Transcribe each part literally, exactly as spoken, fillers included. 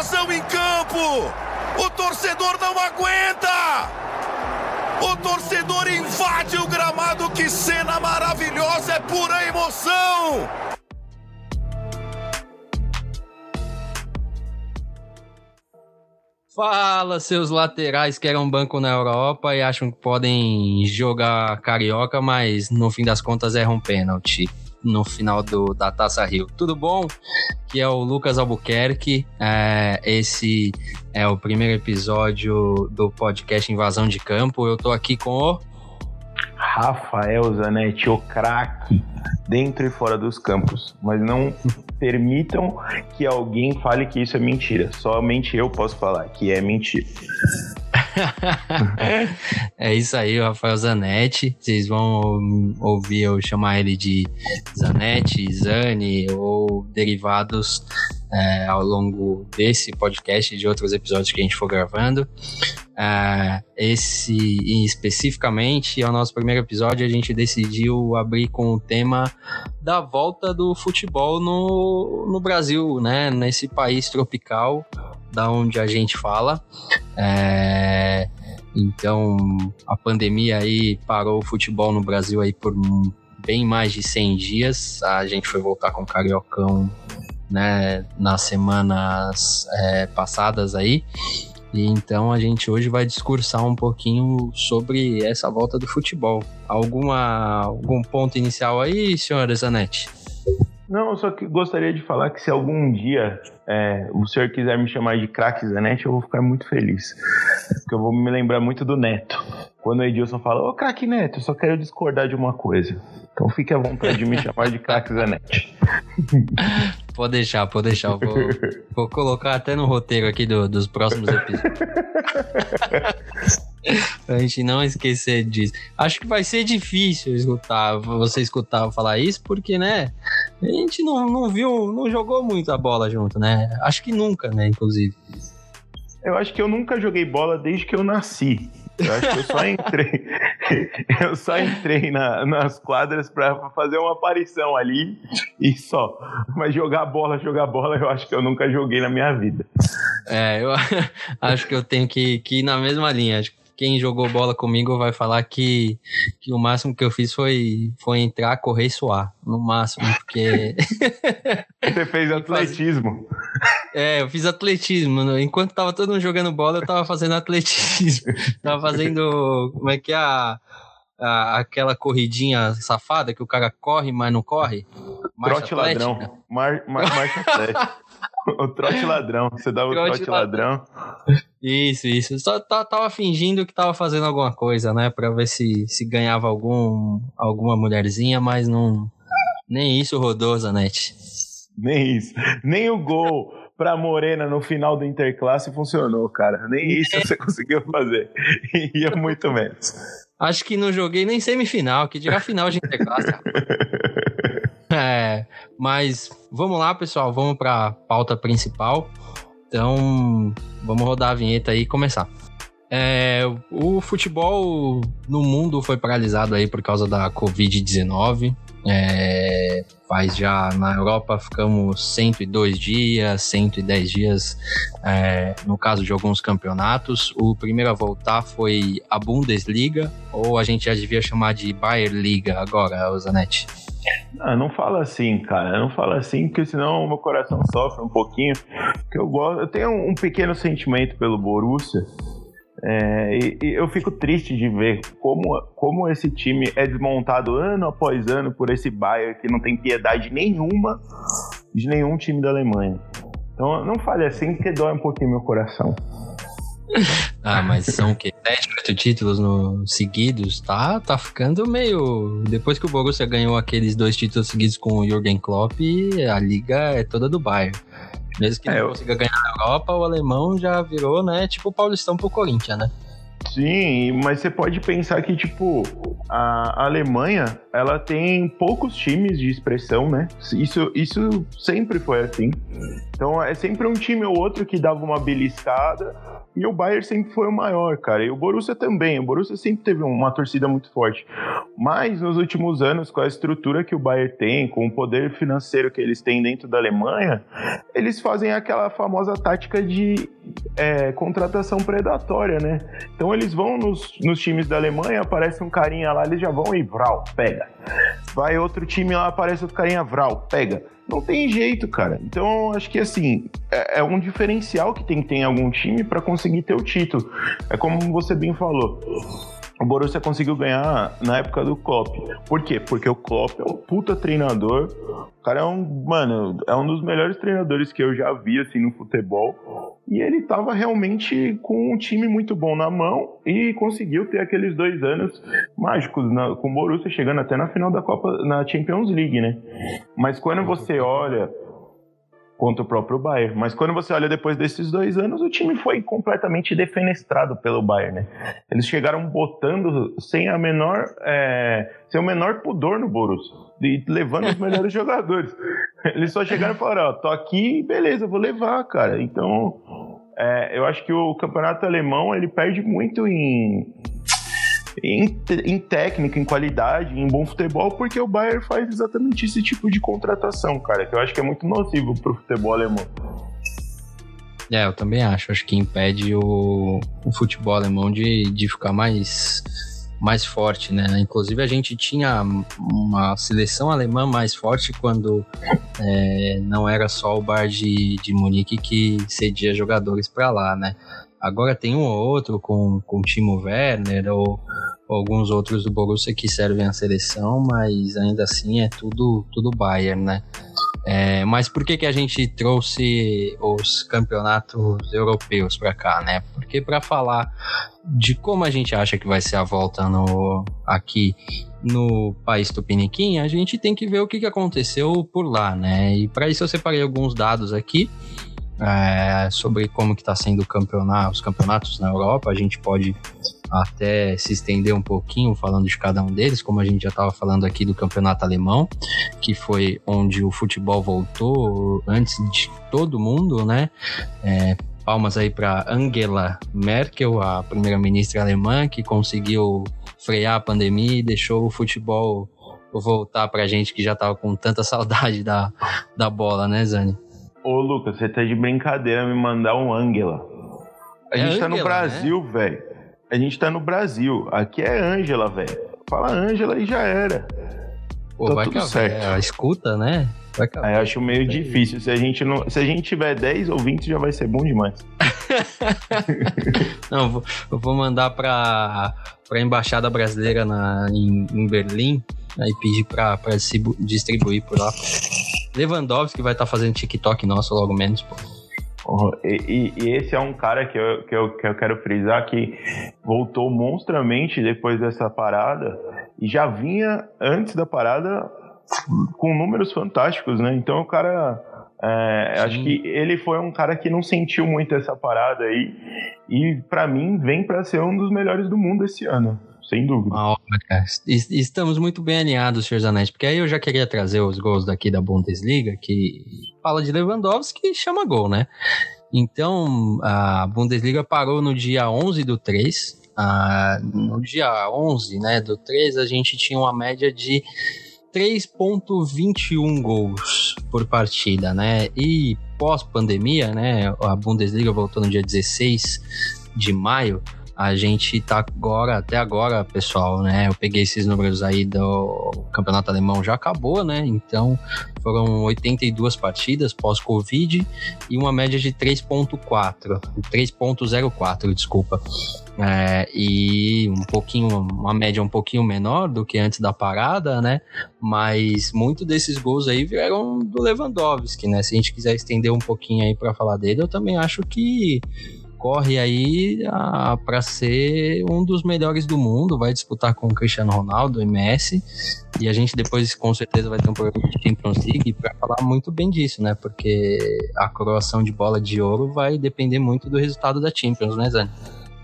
Invasão em Campo! O torcedor não aguenta! O torcedor invade o gramado, que cena maravilhosa, é pura emoção! Fala, seus laterais que eram banco na Europa e acham que podem jogar carioca, mas no fim das contas erram pênalti no final do, da Taça Rio. Tudo bom? Aqui é o Lucas Albuquerque, é, esse é o primeiro episódio do podcast Invasão de Campo. Eu tô aqui com o Rafael Zanetti, o craque, dentro e fora dos campos, mas não permitam que alguém fale que isso é mentira, somente eu posso falar que é mentira. É isso aí, o Rafael Zanetti. Vocês vão ouvir eu chamar ele de Zanetti, Zani ou derivados é, ao longo desse podcast e de outros episódios que a gente for gravando. É, esse especificamente é o nosso primeiro episódio. A gente decidiu abrir com o tema da volta do futebol no, no Brasil, né? Nesse país tropical da onde a gente fala. É, então, a pandemia aí parou o futebol no Brasil aí por bem mais de cem dias. A gente foi voltar com o Cariocão, né, nas semanas é, passadas aí. E então a gente hoje vai discursar um pouquinho sobre essa volta do futebol. Alguma, algum ponto inicial aí, senhora Zanetti? Não, eu só que gostaria de falar que se algum dia é, o senhor quiser me chamar de craque Zanetti, eu vou ficar muito feliz. Porque eu vou me lembrar muito do Neto. Quando o Edilson fala, ô craque Neto, eu só quero discordar de uma coisa. Então fique à vontade de me chamar de craque Zanetti. Pode deixar, pode deixar. Eu vou, vou colocar até no roteiro aqui do, dos próximos episódios. Pra gente não esquecer disso. Acho que vai ser difícil escutar, você escutar falar isso, porque, né, a gente não, não viu, não jogou muito a bola junto, né? Acho que nunca, né, inclusive. Eu acho que eu nunca joguei bola desde que eu nasci. Eu acho que eu só entrei, eu só entrei na, nas quadras para fazer uma aparição ali e só. Mas jogar bola, jogar bola, eu acho que eu nunca joguei na minha vida. É, eu acho que eu tenho que, que ir na mesma linha. Acho que quem jogou bola comigo vai falar que, que o máximo que eu fiz foi, foi entrar, correr e suar. No máximo, porque... Você fez atletismo. É, eu fiz atletismo. Enquanto tava todo mundo jogando bola, eu tava fazendo atletismo. Tava fazendo, como é que é, a, a, aquela corridinha safada que o cara corre, mas não corre? Marcha trote atlética. Ladrão. Mar, mar, marcha atlética. O trote ladrão. Você dava o trote, trote ladrão. ladrão. Isso, isso. Só tava fingindo que tava fazendo alguma coisa, né? Pra ver se, se ganhava algum, alguma mulherzinha, mas não... Nem isso rodou, Zanetti. Nem isso. Nem o gol pra Morena no final do Interclasse funcionou, cara. Nem isso é. Você conseguiu fazer. E eu muito menos. Acho que não joguei nem semifinal, que dirá final de Interclasse. É, mas vamos lá, pessoal. Vamos pra pauta principal. Então, vamos rodar a vinheta aí e começar. É, o futebol no mundo foi paralisado aí por causa da covid dezenove. É, faz já na Europa ficamos cento e dois dias, cento e dez dias é, no caso de alguns campeonatos. O primeiro a voltar foi a Bundesliga, ou a gente já devia chamar de Bayern Liga agora, Zanetti? Não, não fala assim, cara, não fala assim, porque senão meu coração sofre um pouquinho, porque eu, gosto, eu tenho um pequeno sentimento pelo Borussia. É, e, e eu fico triste de ver como, como esse time é desmontado ano após ano por esse Bayern que não tem piedade nenhuma de nenhum time da Alemanha. Então não fale assim, porque dói um pouquinho meu coração. Ah, mas são o quê? sete, oito títulos no, seguidos, tá, tá ficando meio... Depois que o Borussia ganhou aqueles dois títulos seguidos com o Jürgen Klopp, a liga é toda do Bayern. Mesmo que é, não consiga eu... ganhar na Europa, o alemão já virou, né, tipo o Paulistão pro Corinthians, né? Sim, mas você pode pensar que, tipo, a Alemanha, ela tem poucos times de expressão, né? Isso, isso sempre foi assim. Então, é sempre um time ou outro que dava uma beliscada, e o Bayern sempre foi o maior, cara. E o Borussia também. O Borussia sempre teve uma torcida muito forte. Mas, nos últimos anos, com a estrutura que o Bayern tem, com o poder financeiro que eles têm dentro da Alemanha, eles fazem aquela famosa tática de é, contratação predatória, né? Então, eles vão nos, nos times da Alemanha, aparece um carinha lá, eles já vão e vral, pega. Vai outro time lá, aparece outro carinha, vral, pega. Não tem jeito, cara. Então, acho que, assim, é, é um diferencial que tem que ter em algum time para conseguir ter o título. É como você bem falou. O Borussia conseguiu ganhar na época do Klopp. Por quê? Porque o Klopp é um puta treinador. O cara é um, mano, é um dos melhores treinadores que eu já vi, assim, no futebol. E ele tava realmente com um time muito bom na mão e conseguiu ter aqueles dois anos mágicos na, com o Borussia, chegando até na final da Copa, na Champions League, né? Mas quando você olha... contra o próprio Bayern, mas quando você olha depois desses dois anos, o time foi completamente defenestrado pelo Bayern, né? Eles chegaram botando sem a menor, é, sem o menor pudor no Borussia, e levando os melhores jogadores. Eles só chegaram e falaram, ó, tô aqui, beleza, vou levar, cara. Então, é, eu acho que o campeonato alemão, ele perde muito em... Em, em técnica, em qualidade, em bom futebol, porque o Bayern faz exatamente esse tipo de contratação, cara, que eu acho que é muito nocivo pro futebol alemão. É, eu também acho, acho que impede o, o futebol alemão de, de ficar mais, mais forte, né? Inclusive a gente tinha uma seleção alemã mais forte quando é, não era só o Bayern de, de Munique que cedia jogadores pra lá, né? Agora tem um ou outro com, com o Timo Werner ou, ou alguns outros do Borussia que servem à seleção, mas ainda assim é tudo, tudo Bayern, né? É, mas por que que a gente trouxe os campeonatos europeus para cá, né? Porque para falar de como a gente acha que vai ser a volta no, aqui no país Tupiniquim, a gente tem que ver o que que aconteceu por lá, né? E para isso eu separei alguns dados aqui. É, sobre como que está sendo o campeonato, os campeonatos na Europa. A gente pode até se estender um pouquinho falando de cada um deles, como a gente já estava falando aqui do campeonato alemão, que foi onde o futebol voltou antes de todo mundo, né? É, palmas aí para Angela Merkel, a primeira-ministra alemã, que conseguiu frear a pandemia e deixou o futebol voltar para a gente que já estava com tanta saudade da, da bola, né, Zani? Ô, Lucas, você tá de brincadeira me mandar um Ângela. A é gente Angela, tá no Brasil, né? Velho. A gente tá no Brasil. Aqui é Ângela, velho. Fala Ângela e já era. Pô, tá vai tudo que certo. Ela escuta, né? Vai que Aí eu acho meio tá difícil. Aí. Se a gente não, se a gente tiver dez ou vinte, já vai ser bom demais. Não, eu vou mandar pra, pra Embaixada Brasileira na, em, em Berlim. Aí pedir pra, pra distribuir por lá. Lewandowski, que vai estar tá fazendo TikTok nosso logo menos, pô. Oh, e, e esse é um cara que eu, que, eu, que eu quero frisar que voltou monstramente depois dessa parada e já vinha antes da parada com números fantásticos, né? Então o cara... É, acho que ele foi um cara que não sentiu muito essa parada aí e pra mim vem pra ser um dos melhores do mundo esse ano. Sem dúvida. Uma obra, cara. Estamos muito bem alinhados, senhor Zanetti, porque aí eu já queria trazer os gols daqui da Bundesliga, que fala de Lewandowski e chama gol, né? Então, a Bundesliga parou no dia onze do três. Ah, no dia onze, né, do três, a gente tinha uma média de três vírgula vinte e um gols por partida, né? E pós-pandemia, né, a Bundesliga voltou no dia dezesseis de maio, a gente tá agora, até agora, pessoal, né? Eu peguei esses números aí do Campeonato Alemão, já acabou, né? Então, foram oitenta e duas partidas pós-Covid e uma média de três vírgula quatro, três vírgula zero quatro, desculpa. É, e um pouquinho, uma média um pouquinho menor do que antes da parada, né? Mas muito desses gols aí vieram do Lewandowski, né? Se a gente quiser estender um pouquinho aí para falar dele, eu também acho que corre aí para ser um dos melhores do mundo, vai disputar com o Cristiano Ronaldo e Messi, e a gente depois com certeza vai ter um programa de Champions League para falar muito bem disso, né? Porque a coroação de bola de ouro vai depender muito do resultado da Champions, né, Zani?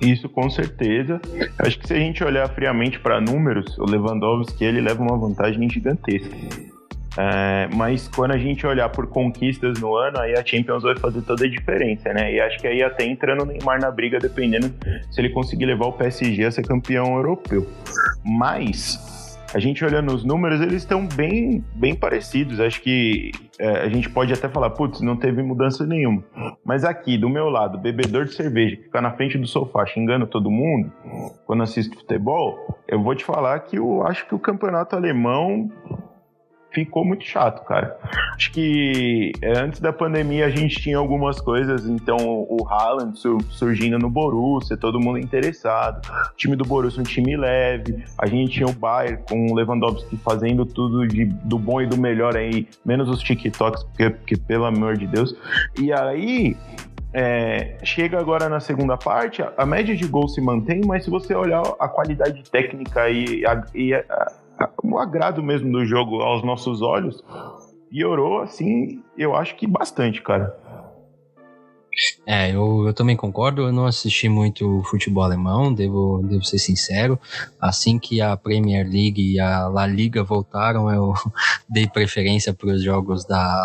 Isso com certeza. Acho que se a gente olhar friamente para números, o Lewandowski ele leva uma vantagem gigantesca. É, mas quando a gente olhar por conquistas no ano, aí a Champions vai fazer toda a diferença, né? E acho que aí até entrando o Neymar na briga, dependendo se ele conseguir levar o P S G a ser campeão europeu. Mas a gente olhando os números, eles estão bem, bem parecidos. Acho que é, a gente pode até falar, putz, não teve mudança nenhuma. Mas aqui, do meu lado, bebedor de cerveja, que fica na frente do sofá xingando todo mundo, quando assisto futebol, eu vou te falar que eu acho que o campeonato alemão ficou muito chato, cara. Acho que antes da pandemia a gente tinha algumas coisas, então o Haaland surgindo no Borussia, todo mundo interessado, o time do Borussia um time leve, a gente tinha o Bayern com o Lewandowski fazendo tudo de, do bom e do melhor aí, menos os TikToks, porque, porque pelo amor de Deus. E aí... É, chega agora na segunda parte, a, a média de gol se mantém, mas se você olhar a qualidade técnica e, a, e a, a, o agrado mesmo do jogo aos nossos olhos, piorou, assim, eu acho que bastante, cara. É, eu, eu também concordo, eu não assisti muito futebol alemão, devo, devo ser sincero. Assim que a Premier League e a La Liga voltaram, eu dei preferência para os jogos da,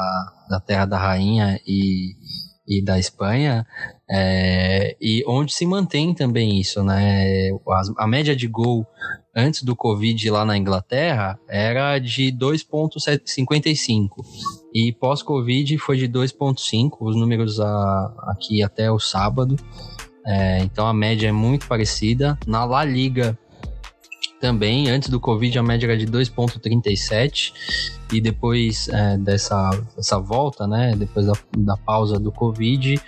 da Terra da Rainha e... e da Espanha, é, e onde se mantém também isso, né? A, a média de gol antes do Covid lá na Inglaterra era de dois vírgula cinquenta e cinco e pós-Covid foi de dois vírgula cinco, os números a, aqui até o sábado, é, então a média é muito parecida. Na La Liga também, antes do Covid a média era de dois vírgula trinta e sete e depois é, dessa, dessa volta, né, depois da, da pausa do Covid,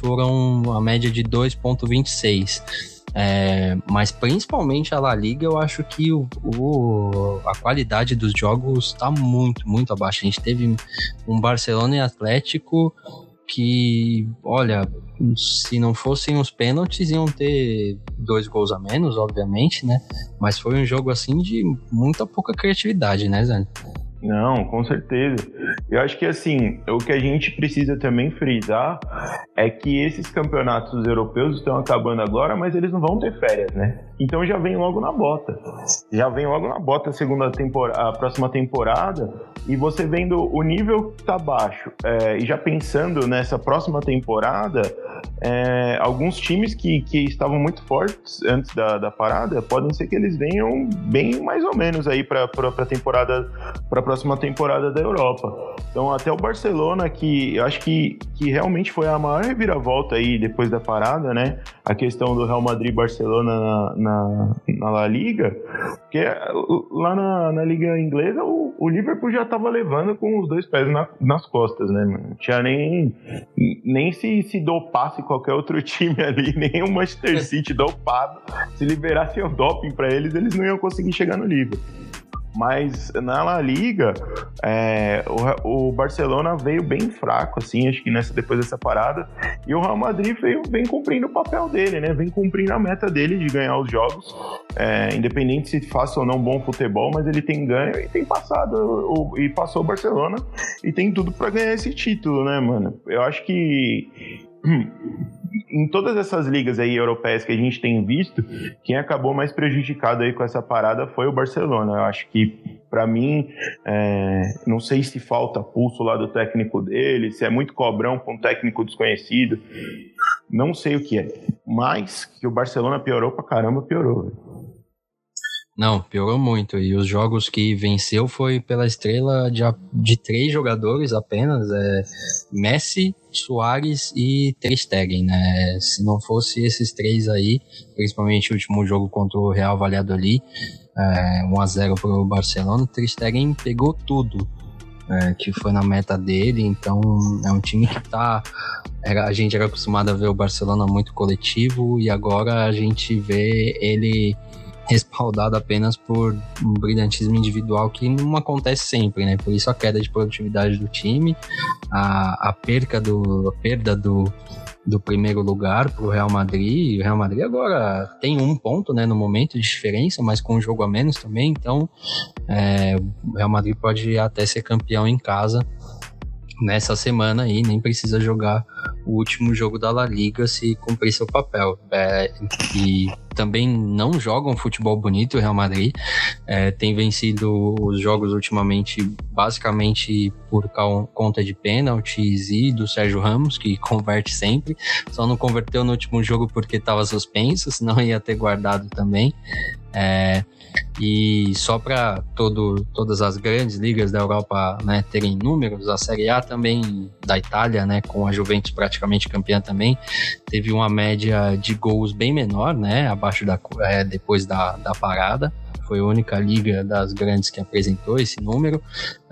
foram a média de dois vírgula vinte e seis. É, mas principalmente a La Liga, eu acho que o, o, a qualidade dos jogos está muito, muito abaixo. A gente teve um Barcelona e Atlético que, olha... Se não fossem os pênaltis, iam ter dois gols a menos, obviamente, né? Mas foi um jogo, assim, de muita pouca criatividade, né, Zane? Não, com certeza. Eu acho que, assim, o que a gente precisa também frisar é que esses campeonatos europeus estão acabando agora, mas eles não vão ter férias, né? Então já vem logo na bota. Já vem logo na bota a, segunda temporada, a próxima temporada, e você vendo o nível que tá baixo, é, e já pensando nessa próxima temporada, é, alguns times que, que estavam muito fortes antes da, da parada, podem ser que eles venham bem mais ou menos aí para a temporada... Pra próxima temporada da Europa. Então até o Barcelona, que eu acho que, que realmente foi a maior reviravolta aí depois da parada, né? A questão do Real Madrid e Barcelona na, na, na La Liga, porque lá na, na Liga Inglesa o, o Liverpool já estava levando com os dois pés na, nas costas, né? Não tinha nem, nem se, se dopasse qualquer outro time ali, nem o Manchester City dopado, se liberasse o doping para eles, eles não iam conseguir chegar no Liverpool. Mas na La Liga, é, o, o Barcelona veio bem fraco, assim, acho que nessa, depois dessa parada. E o Real Madrid veio, vem cumprindo o papel dele, né? Vem cumprindo a meta dele de ganhar os jogos. É, independente se faça ou não bom futebol, mas ele tem ganho e tem passado, o, e passou o Barcelona. E tem tudo para ganhar esse título, né, mano? Eu acho que... em todas essas ligas aí europeias que a gente tem visto, quem acabou mais prejudicado aí com essa parada foi o Barcelona. Eu acho que, para mim, é, não sei se falta pulso lá do técnico dele, se é muito cobrão para um técnico desconhecido, não sei o que é, mas que o Barcelona piorou pra caramba, piorou, velho. Não, piorou muito. E os jogos que venceu foi pela estrela de, de três jogadores apenas. É Messi, Suárez e Ter Stegen, né? Se não fosse esses três aí, principalmente o último jogo contra o Real Valladolid, é, um a zero para o Barcelona, Ter Stegen pegou tudo. É, que foi na meta dele, então é um time que tá... Era, a gente era acostumado a ver o Barcelona muito coletivo e agora a gente vê ele... respaldado apenas por um brilhantismo individual que não acontece sempre, né? Por isso a queda de produtividade do time, a, a, perca do, a perda do, do primeiro lugar para o Real Madrid. O Real Madrid agora tem um ponto, né, no momento de diferença, mas com um jogo a menos também, então é, o Real Madrid pode até ser campeão em casa, nessa semana aí, nem precisa jogar o último jogo da La Liga se cumprir seu papel. É, e também não jogam futebol bonito o Real Madrid, é, tem vencido os jogos ultimamente basicamente por conta de pênaltis e do Sérgio Ramos, que converte sempre, só não converteu no último jogo porque estava suspenso, senão ia ter guardado também. É, e só para todas as grandes ligas da Europa, né, terem números, a Série A também da Itália, né, com a Juventus praticamente campeã também, teve uma média de gols bem menor, né, abaixo da, é, depois da, da parada. Foi a única liga das grandes que apresentou esse número.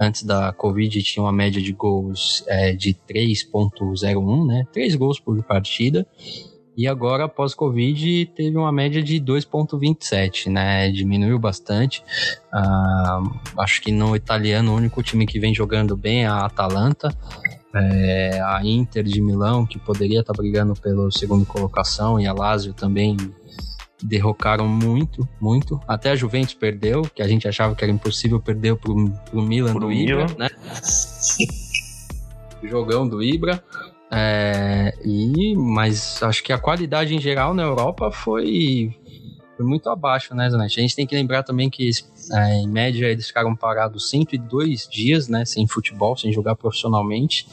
Antes da Covid tinha uma média de gols é, de três ponto zero um, né, três gols por partida. E agora, após Covid, teve uma média de dois ponto vinte e sete, né? Diminuiu bastante. Ah, acho que no italiano, o único time que vem jogando bem é a Atalanta. É, a Inter de Milão, que poderia estar tá brigando pela segunda colocação, e a Lazio também derrocaram muito, muito. Até a Juventus perdeu, que a gente achava que era impossível, perdeu pro, pro Milan pro do Ibra, né? Jogão do Ibra. É, e, mas acho que a qualidade em geral na Europa foi, foi muito abaixo, né, Zanetti? A gente tem que lembrar também que é, em média eles ficaram parados cento e dois dias, né, sem futebol, sem jogar profissionalmente,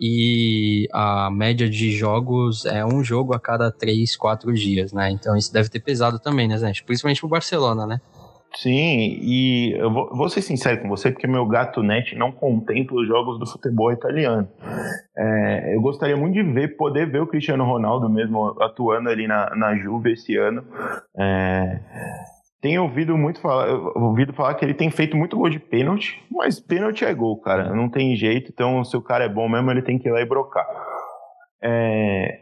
e a média de jogos é um jogo a cada três, quatro dias, né? Então isso deve ter pesado também, né, Zanetti? Principalmente pro Barcelona, né? Sim, e eu vou, vou ser sincero com você, porque meu gato net não contempla os jogos do futebol italiano. É, eu gostaria muito de ver, poder ver o Cristiano Ronaldo mesmo atuando ali na, na Juve esse ano. É, tenho ouvido muito falar, ouvido falar que ele tem feito muito gol de pênalti, mas pênalti é gol, cara, não tem jeito. Então, se o cara é bom mesmo, ele tem que ir lá e brocar. É,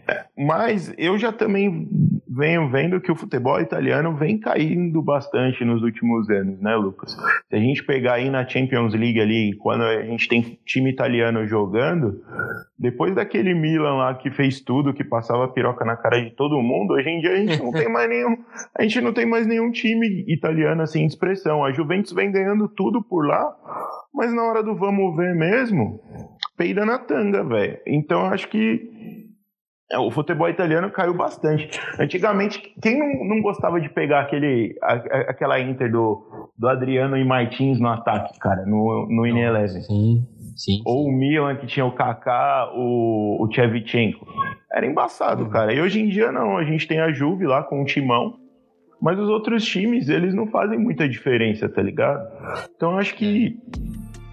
mas eu já também venho vendo que o futebol italiano vem caindo bastante nos últimos anos, né, Lucas? Se a gente pegar aí na Champions League ali, quando a gente tem time italiano jogando, depois daquele Milan lá que fez tudo, que passava piroca na cara de todo mundo, hoje em dia a gente não tem mais nenhum, a gente não tem mais nenhum time italiano assim de expressão. A Juventus vem ganhando tudo por lá, mas na hora do vamos ver mesmo, peida na tanga, velho. Então eu acho que o futebol italiano caiu bastante. Antigamente, quem não, não gostava de pegar aquele, a, a, aquela Inter do, do Adriano e Martins no ataque, cara, no, no Ineleve? Sim, sim. Ou sim. O Milan, que tinha o Kaká, o, o Shevchenko. Era embaçado, uhum. cara. E hoje em dia, não. A gente tem a Juve lá com o Timão. Mas os outros times, eles não fazem muita diferença, tá ligado? Então, eu acho que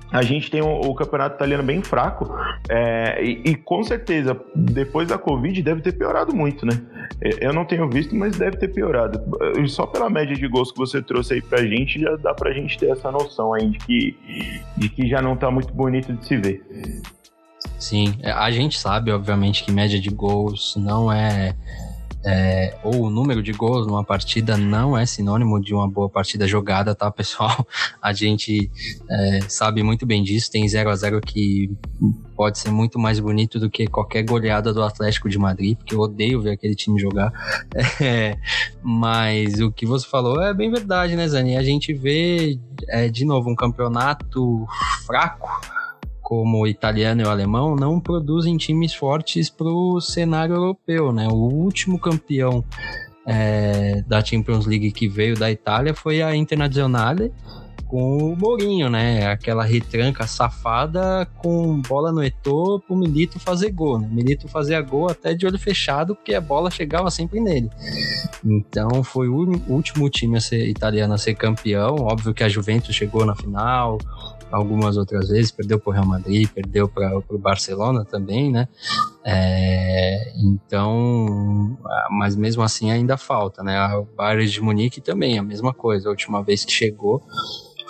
a gente tem o, o campeonato italiano bem fraco, é, e, e com certeza depois da Covid deve ter piorado muito, né? Eu não tenho visto, mas deve ter piorado. Só pela média de gols que você trouxe aí pra gente, já dá pra gente ter essa noção aí de que, de que já não tá muito bonito de se ver. Sim, a gente sabe obviamente que média de gols não é... É, ou o número de gols numa partida não é sinônimo de uma boa partida jogada, tá, pessoal? A gente é, sabe muito bem disso. Tem zero a zero que pode ser muito mais bonito do que qualquer goleada do Atlético de Madrid, porque eu odeio ver aquele time jogar. É, mas o que você falou é bem verdade, né, Zani? A gente vê, é, de novo, um campeonato fraco, como o italiano e o alemão, não produzem times fortes para o cenário europeu, né? O último campeão é, da Champions League que veio da Itália foi a Internazionale, com o Mourinho, né? Aquela retranca safada com bola no Eto'o pro Milito fazer gol, né? Milito fazia gol até de olho fechado, porque a bola chegava sempre nele. Então foi o último time a ser, italiano a ser campeão. Óbvio que a Juventus chegou na final algumas outras vezes, perdeu pro Real Madrid, perdeu para o Barcelona também, né? É, então, mas mesmo assim ainda falta, né? O Bayern de Munique também, a mesma coisa. A última vez que chegou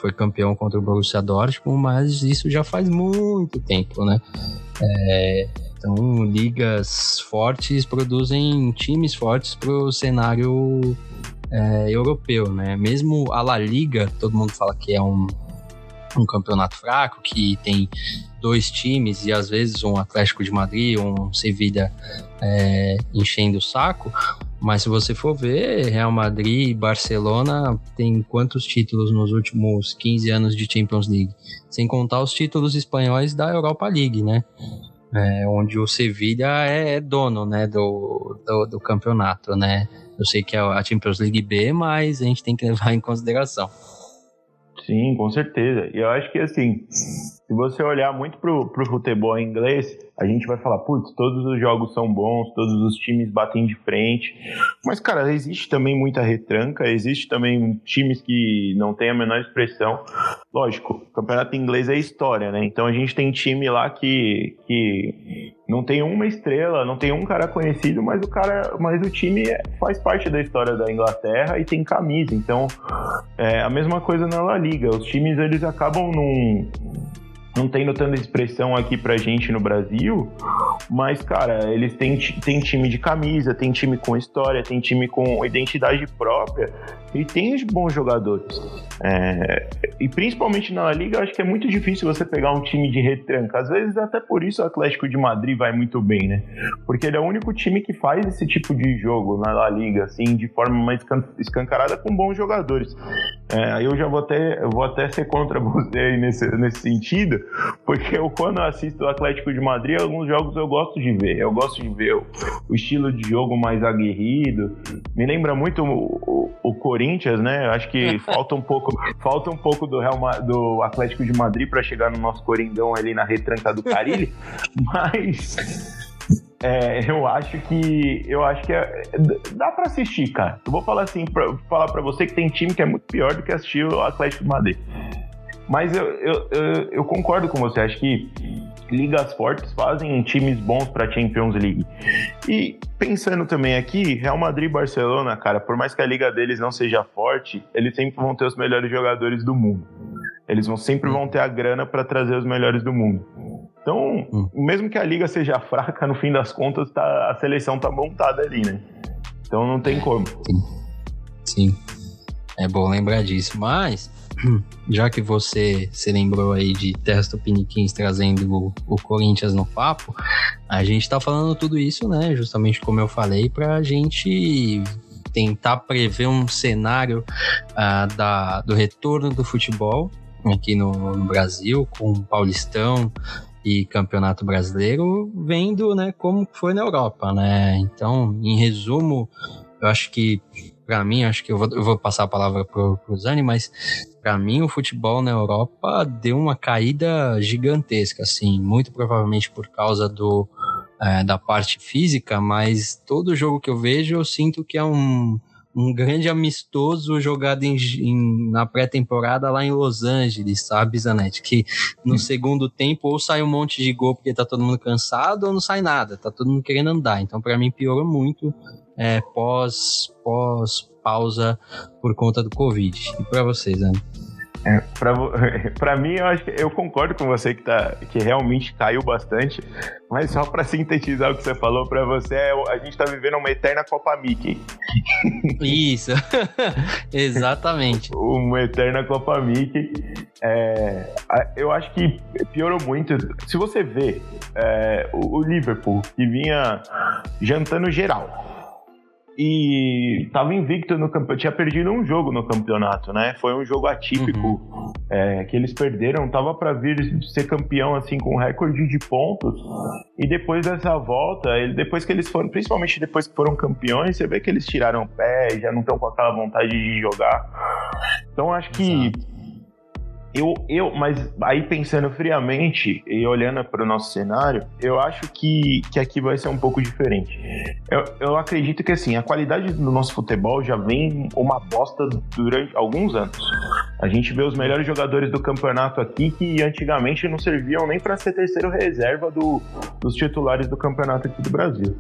foi campeão contra o Borussia Dortmund, mas isso já faz muito tempo, né? É, então, ligas fortes produzem times fortes para o cenário é, europeu, né? Mesmo a La Liga, todo mundo fala que é um, um campeonato fraco, que tem dois times e às vezes um Atlético de Madrid, um Sevilla é, enchendo o saco, Mas se você for ver, Real Madrid e Barcelona tem quantos títulos nos últimos quinze anos de Champions League? Sem contar os títulos espanhóis da Europa League, né? É, onde o Sevilla é dono, né, do, do, do campeonato, né? Eu sei que é a Champions League B, mas a gente tem que levar em consideração. Sim, com certeza. E eu acho que, assim, se você olhar muito pro, pro futebol inglês, a gente vai falar, putz, todos os jogos são bons, todos os times batem de frente. Mas, cara, existe também muita retranca, existe também times que não têm a menor expressão. Lógico, o campeonato inglês é história, né? Então a gente tem time lá que, que não tem uma estrela, não tem um cara conhecido, mas o, cara, mas o time faz parte da história da Inglaterra e tem camisa. Então, é a mesma coisa na La Liga. Os times, eles acabam num... não tendo tanta expressão aqui pra gente no Brasil, mas, cara, eles têm, têm time de camisa, tem time com história, tem time com identidade própria e tem bons jogadores. É, e principalmente na La Liga, eu acho que é muito difícil você pegar um time de retranca. Às vezes, até por isso, o Atlético de Madrid vai muito bem, né? Porque ele é o único time que faz esse tipo de jogo na La Liga, assim, de forma mais escancarada, com bons jogadores. Aí é, eu já vou até, eu vou até ser contra você aí nesse, nesse sentido, porque eu, quando eu assisto o Atlético de Madrid, alguns jogos eu gosto de ver. Eu gosto de ver o, o estilo de jogo mais aguerrido. Me lembra muito o, o, o Corinthians, né? Acho que falta um pouco, falta um pouco do, Real, do Atlético de Madrid para chegar no nosso Corindão ali na retranca do Carille, mas... É, eu acho que eu acho que é, dá pra assistir, cara. Eu vou falar assim, pra, falar pra você que tem time que é muito pior do que assistir o Atlético de Madrid. Mas eu, eu, eu, eu concordo com você, acho que ligas fortes fazem times bons pra Champions League. E pensando também aqui, Real Madrid e Barcelona, cara, por mais que a liga deles não seja forte, eles sempre vão ter os melhores jogadores do mundo. Eles vão, sempre vão ter a grana pra trazer os melhores do mundo. Então, hum. mesmo que a liga seja fraca, no fim das contas, tá, a seleção tá montada ali, né? Então não tem como. Sim. Sim. É bom lembrar disso. Mas, já que você se lembrou aí de Terras Tupiniquins trazendo o, o Corinthians no papo, a gente tá falando tudo isso, né? Justamente como eu falei, pra gente... tentar prever um cenário uh, da, do retorno do futebol aqui no, no Brasil, com o Paulistão e Campeonato Brasileiro, vendo, né, como foi na Europa, né? Então, em resumo, eu acho que, para mim, acho que eu vou, eu vou passar a palavra pro, pro Zani, mas para mim o futebol na Europa deu uma caída gigantesca, assim, muito provavelmente por causa do É, da parte física, mas todo jogo que eu vejo eu sinto que é um, um grande amistoso jogado em, em, na pré-temporada lá em Los Angeles, sabe, Zanetti? Que no hum. segundo tempo ou sai um monte de gol porque tá todo mundo cansado ou não sai nada, tá todo mundo querendo andar. Então pra mim piorou muito é, pós, pós pausa por conta do Covid. E pra vocês, Zane? É, pra, pra mim, eu acho que eu concordo com você que, tá, que realmente caiu bastante, mas só pra sintetizar o que você falou, pra você, a gente tá vivendo uma eterna Copa Mickey. Isso, exatamente. Uma eterna Copa Mickey. É, eu acho que piorou muito. Se você vê é, o, o Liverpool, que vinha jantando geral, e tava invicto no campeonato, tinha perdido um jogo no campeonato, né? Foi um jogo atípico, uhum. é, que eles perderam, tava pra vir ser campeão, assim, com recorde de pontos, e depois dessa volta, ele, depois que eles foram, principalmente depois que foram campeões, você vê que eles tiraram o pé, já não estão com aquela vontade de jogar. Então, acho que eu, eu, mas aí pensando friamente e olhando para o nosso cenário, eu acho que, que aqui vai ser um pouco diferente. Eu, eu acredito que, assim, a qualidade do nosso futebol já vem uma bosta durante alguns anos. A gente vê os melhores jogadores do campeonato aqui que antigamente não serviam nem para ser terceiro reserva do, dos titulares do campeonato aqui do Brasil.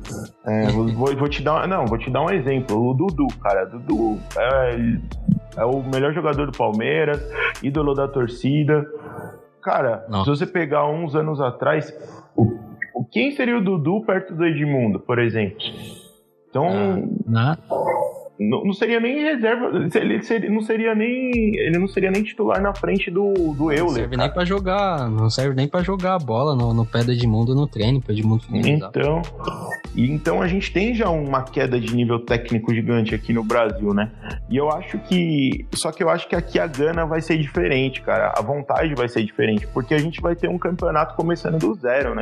É, vou, vou, te dar, não, vou te dar um exemplo. O Dudu, cara, Dudu é, é o melhor jogador do Palmeiras, ídolo da torcida. Cara, não. se você pegar uns anos atrás, o, o, quem seria o Dudu perto do Edmundo, por exemplo? Então... Ah, Não, não seria nem reserva, ele seria, não seria nem, ele não seria nem titular na frente do, do Euler. Não serve cara. nem pra jogar, não serve nem pra jogar a bola no, no pé do Edmundo no treino, pro Edmundo finalizar. Então, E então a gente tem já uma queda de nível técnico gigante aqui no Brasil, né? E eu acho que... Só que eu acho que aqui a gana vai ser diferente, cara. A vontade vai ser diferente, porque a gente vai ter um campeonato começando do zero, né?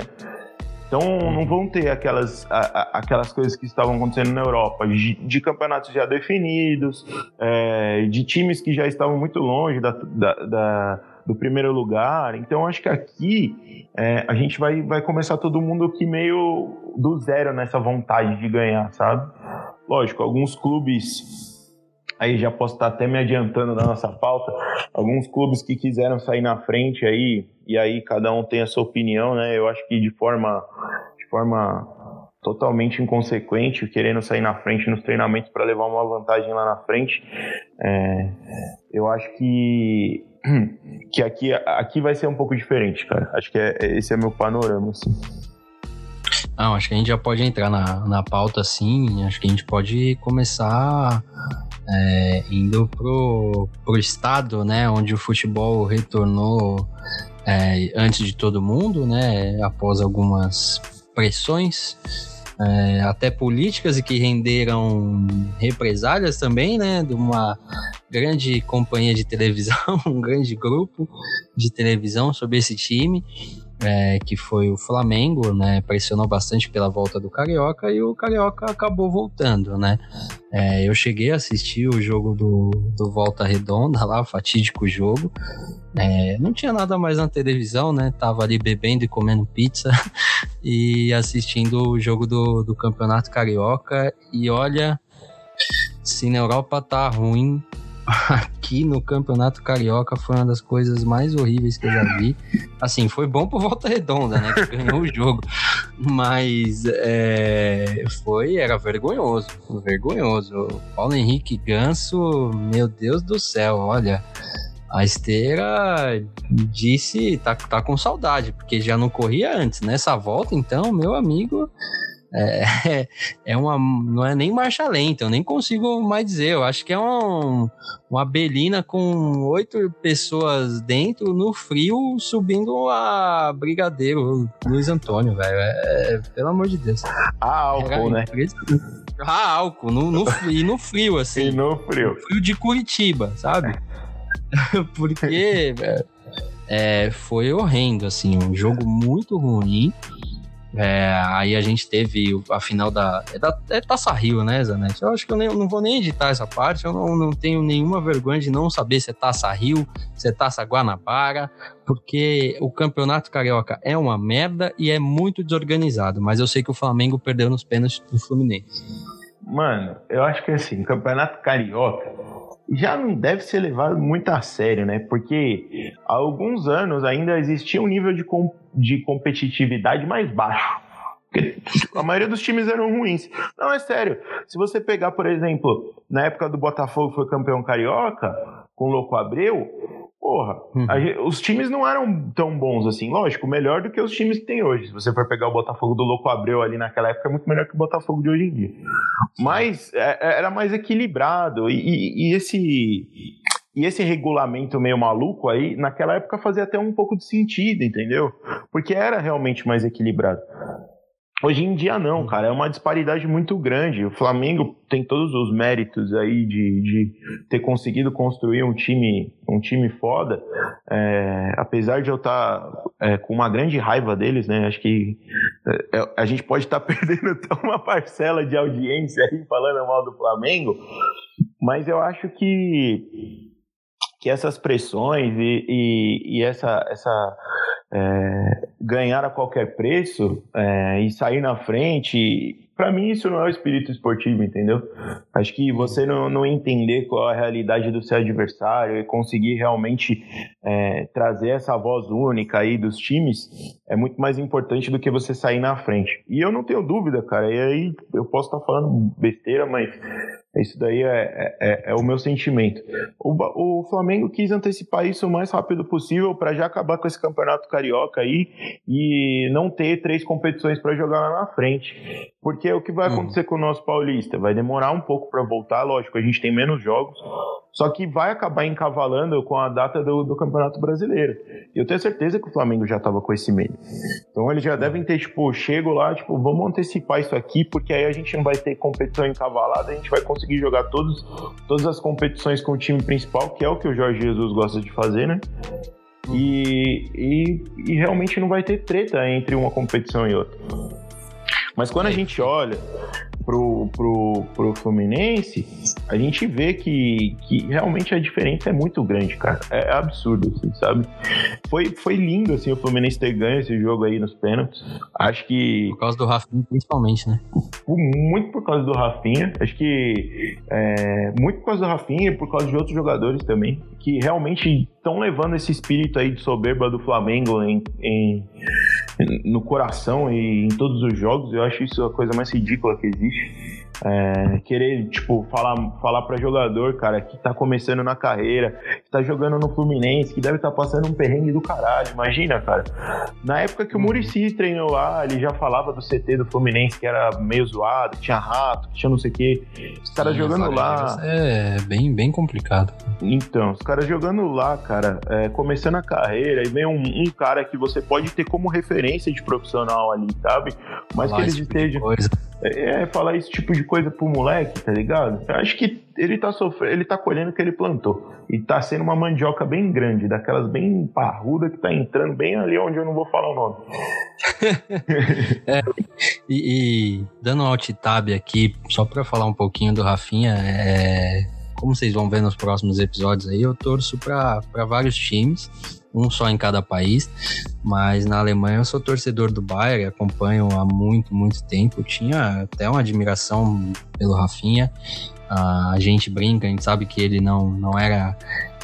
Então não vão ter aquelas, a, a, aquelas coisas que estavam acontecendo na Europa, de, de campeonatos já definidos, é, de times que já estavam muito longe da... da, da do primeiro lugar. Então acho que aqui é, a gente vai, vai começar todo mundo aqui meio do zero nessa vontade de ganhar, sabe? Lógico, alguns clubes, aí já posso estar até me adiantando da nossa pauta, alguns clubes que quiseram sair na frente aí, e aí cada um tem a sua opinião, né? Eu acho que de forma, de forma totalmente inconsequente, querendo sair na frente nos treinamentos para levar uma vantagem lá na frente, é, eu acho que que aqui, aqui vai ser um pouco diferente, cara. Acho que é, esse é meu panorama, assim. Ah, acho que a gente já pode entrar na, na pauta, assim. Acho que a gente pode começar é, indo pro, pro estado, né, onde o futebol retornou é, antes de todo mundo, né, após algumas pressões, é, até políticas, e que renderam represálias também, né, de uma grande companhia de televisão, um grande grupo de televisão sobre esse time, é, que foi o Flamengo, né, pressionou bastante pela volta do Carioca, e o Carioca acabou voltando, né. É, eu cheguei a assistir o jogo do, do Volta Redonda lá, o fatídico jogo, é, não tinha nada mais na televisão, né, tava ali bebendo e comendo pizza e assistindo o jogo do, do Campeonato Carioca, e olha, se na Europa tá ruim, aqui no Campeonato Carioca foi uma das coisas mais horríveis que eu já vi. Assim, foi bom por Volta Redonda, né, que ganhou o jogo, mas é, foi, era vergonhoso, vergonhoso. O Paulo Henrique Ganso, meu Deus do céu, olha, a esteira disse, tá, tá com saudade, porque já não corria antes. Nessa volta, então, meu amigo... É, é uma, não é nem marcha lenta, eu nem consigo mais dizer. Eu acho que é um, uma abelina com oito pessoas dentro, no frio, subindo a Brigadeiro Luiz Antônio, velho. É, pelo amor de Deus. Ah, álcool, né? Ah, álcool, no, no, e no frio, assim. E no frio. No frio de Curitiba, sabe? Porque é, foi horrendo, assim, um jogo muito ruim. É, aí a gente teve a final da... É, da, é Taça Rio, né, Zanetti? Eu acho que eu, nem, eu não vou nem editar essa parte. Eu não, não tenho nenhuma vergonha de não saber se é Taça Rio, se é Taça Guanabara, porque o Campeonato Carioca é uma merda e é muito desorganizado. Mas eu sei que o Flamengo perdeu nos pênaltis do Fluminense. Mano, eu acho que assim, Campeonato Carioca já não deve ser levado muito a sério, né? Porque há alguns anos ainda existia um nível de, com, de competitividade mais baixo. Porque a maioria dos times eram ruins. Não, é sério. Se você pegar, por exemplo, na época do Botafogo foi campeão carioca, com o Louco Abreu, porra, hum. a gente, os times não eram tão bons assim. Lógico, melhor do que os times que tem hoje. Se você for pegar o Botafogo do Louco Abreu ali naquela época, é muito melhor que o Botafogo de hoje em dia. Mas é, era mais equilibrado. E, e, e, esse, e esse regulamento meio maluco aí, naquela época fazia até um pouco de sentido, entendeu? Porque era realmente mais equilibrado. Hoje em dia não, cara, é uma disparidade muito grande. O Flamengo tem todos os méritos aí de, de ter conseguido construir um time, um time foda, é, apesar de eu estar é, com uma grande raiva deles, né? Acho que é, a gente pode estar perdendo até uma parcela de audiência aí falando mal do Flamengo, mas eu acho que, que essas pressões e, e, e essa... essa É, ganhar a qualquer preço é, e sair na frente, pra mim isso não é o espírito esportivo, entendeu? Acho que você não, não entender qual é a realidade do seu adversário e conseguir realmente é, trazer essa voz única aí dos times é muito mais importante do que você sair na frente. E eu não tenho dúvida, cara, e aí eu posso estar falando besteira, mas isso daí é, é, é o meu sentimento. O, o Flamengo quis antecipar isso o mais rápido possível para já acabar com esse campeonato carioca aí e não ter três competições para jogar lá na frente. Porque é o que vai acontecer uhum. com o nosso paulista. Vai demorar um pouco para voltar, lógico, a gente tem menos jogos, só que vai acabar encavalando com a data do, do Campeonato Brasileiro. Eu tenho certeza que o Flamengo já estava com esse medo. Então eles já devem ter, tipo, chego lá, tipo, vamos antecipar isso aqui, porque aí a gente não vai ter competição encavalada, a gente vai conseguir jogar todos, todas as competições com o time principal, que é o que o Jorge Jesus gosta de fazer, né? E, e, e realmente não vai ter treta entre uma competição e outra. Mas quando a gente olha pro, pro, pro Fluminense, a gente vê que, que realmente a diferença é muito grande, cara. É absurdo, assim, sabe? Foi, foi lindo, assim, o Fluminense ter ganho esse jogo aí nos pênaltis. Acho que... Por causa do Rafinha, principalmente, né? Muito por causa do Rafinha. Acho que... É, muito por causa do Rafinha e por causa de outros jogadores também, que realmente estão levando esse espírito aí de soberba do Flamengo em, em, no coração e em todos os jogos. Eu acho isso a coisa mais ridícula que existe. É, querer, tipo, falar, falar pra jogador, cara, que tá começando na carreira, que tá jogando no Fluminense, que deve estar tá passando um perrengue do caralho. Imagina, cara. Na época que o Muricy treinou lá, ele já falava do C T do Fluminense, que era meio zoado, que tinha rato, que tinha não sei o quê. Os caras jogando lá... É bem, bem complicado. Então, os caras jogando lá, cara, é, começando a carreira, e vem um, um cara que você pode ter como referência de profissional ali, sabe? Mas falar que eles estejam... É, falar esse tipo de coisa pro moleque, tá ligado? Eu acho que ele tá sofrendo, ele tá colhendo o que ele plantou. E tá sendo uma mandioca bem grande, daquelas bem parruda que tá entrando bem ali onde eu não vou falar o nome. é, e, e dando um alt tab aqui, só pra falar um pouquinho do Rafinha, é, como vocês vão ver nos próximos episódios aí, eu torço pra, pra vários times, um só em cada país, mas na Alemanha eu sou torcedor do Bayern, acompanho há muito, muito tempo, tinha até uma admiração pelo Rafinha, a gente brinca, a gente sabe que ele não, não era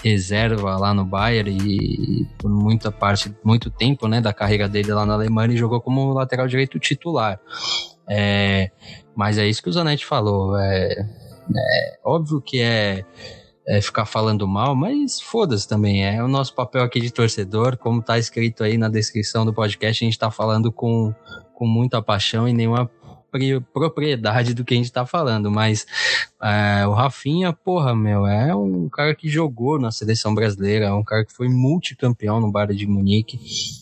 reserva lá no Bayern e por muita parte, muito tempo, né, da carreira dele lá na Alemanha, ele jogou como lateral direito titular, é, mas é isso que o Zanetti falou, é, é óbvio que é É, ficar falando mal, mas foda-se também, é o nosso papel aqui de torcedor, como tá escrito aí na descrição do podcast, a gente tá falando com, com muita paixão e nenhuma pri- propriedade do que a gente tá falando, mas é, o Rafinha, porra, meu, é um cara que jogou na seleção brasileira, é um cara que foi multicampeão no Bayern de Munique,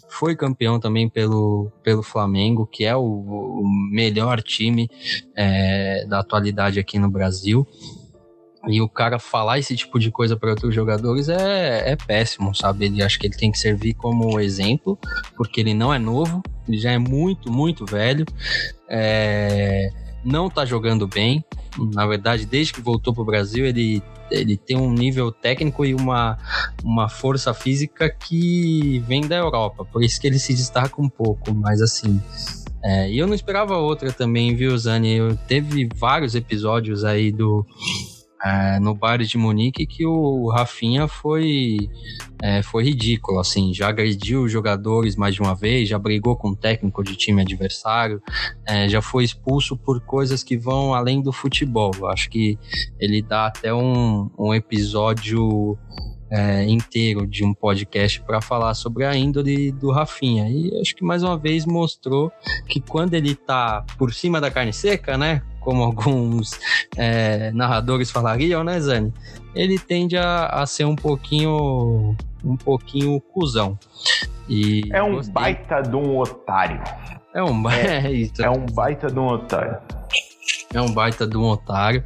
foi campeão também pelo, pelo Flamengo, que é o, o melhor time é, da atualidade aqui no Brasil. E o cara falar esse tipo de coisa para outros jogadores é, é péssimo, sabe? Ele acha que ele tem que servir como exemplo, porque ele não é novo, ele já é muito, muito velho, é, não tá jogando bem. Na verdade, desde que voltou pro Brasil, ele, ele tem um nível técnico e uma, uma força física que vem da Europa, por isso que ele se destaca um pouco, mas assim... É, e eu não esperava outra também, viu, Zani? Eu, teve vários episódios aí do... É, no Bayern de Munique que o Rafinha foi, é, foi ridículo, assim, já agrediu os jogadores mais de uma vez, já brigou com o técnico de time adversário, é, já foi expulso por coisas que vão além do futebol. Eu acho que ele dá até um, um episódio é, inteiro de um podcast para falar sobre a índole do Rafinha, e acho que mais uma vez mostrou que quando ele tá por cima da carne seca, né, como alguns é, narradores falariam, né, Zani? Ele tende a, a ser um pouquinho, um pouquinho cuzão. E é um gostei. baita de um otário. É um, ba... é, é, isso. é um baita de um otário. É um baita de um otário.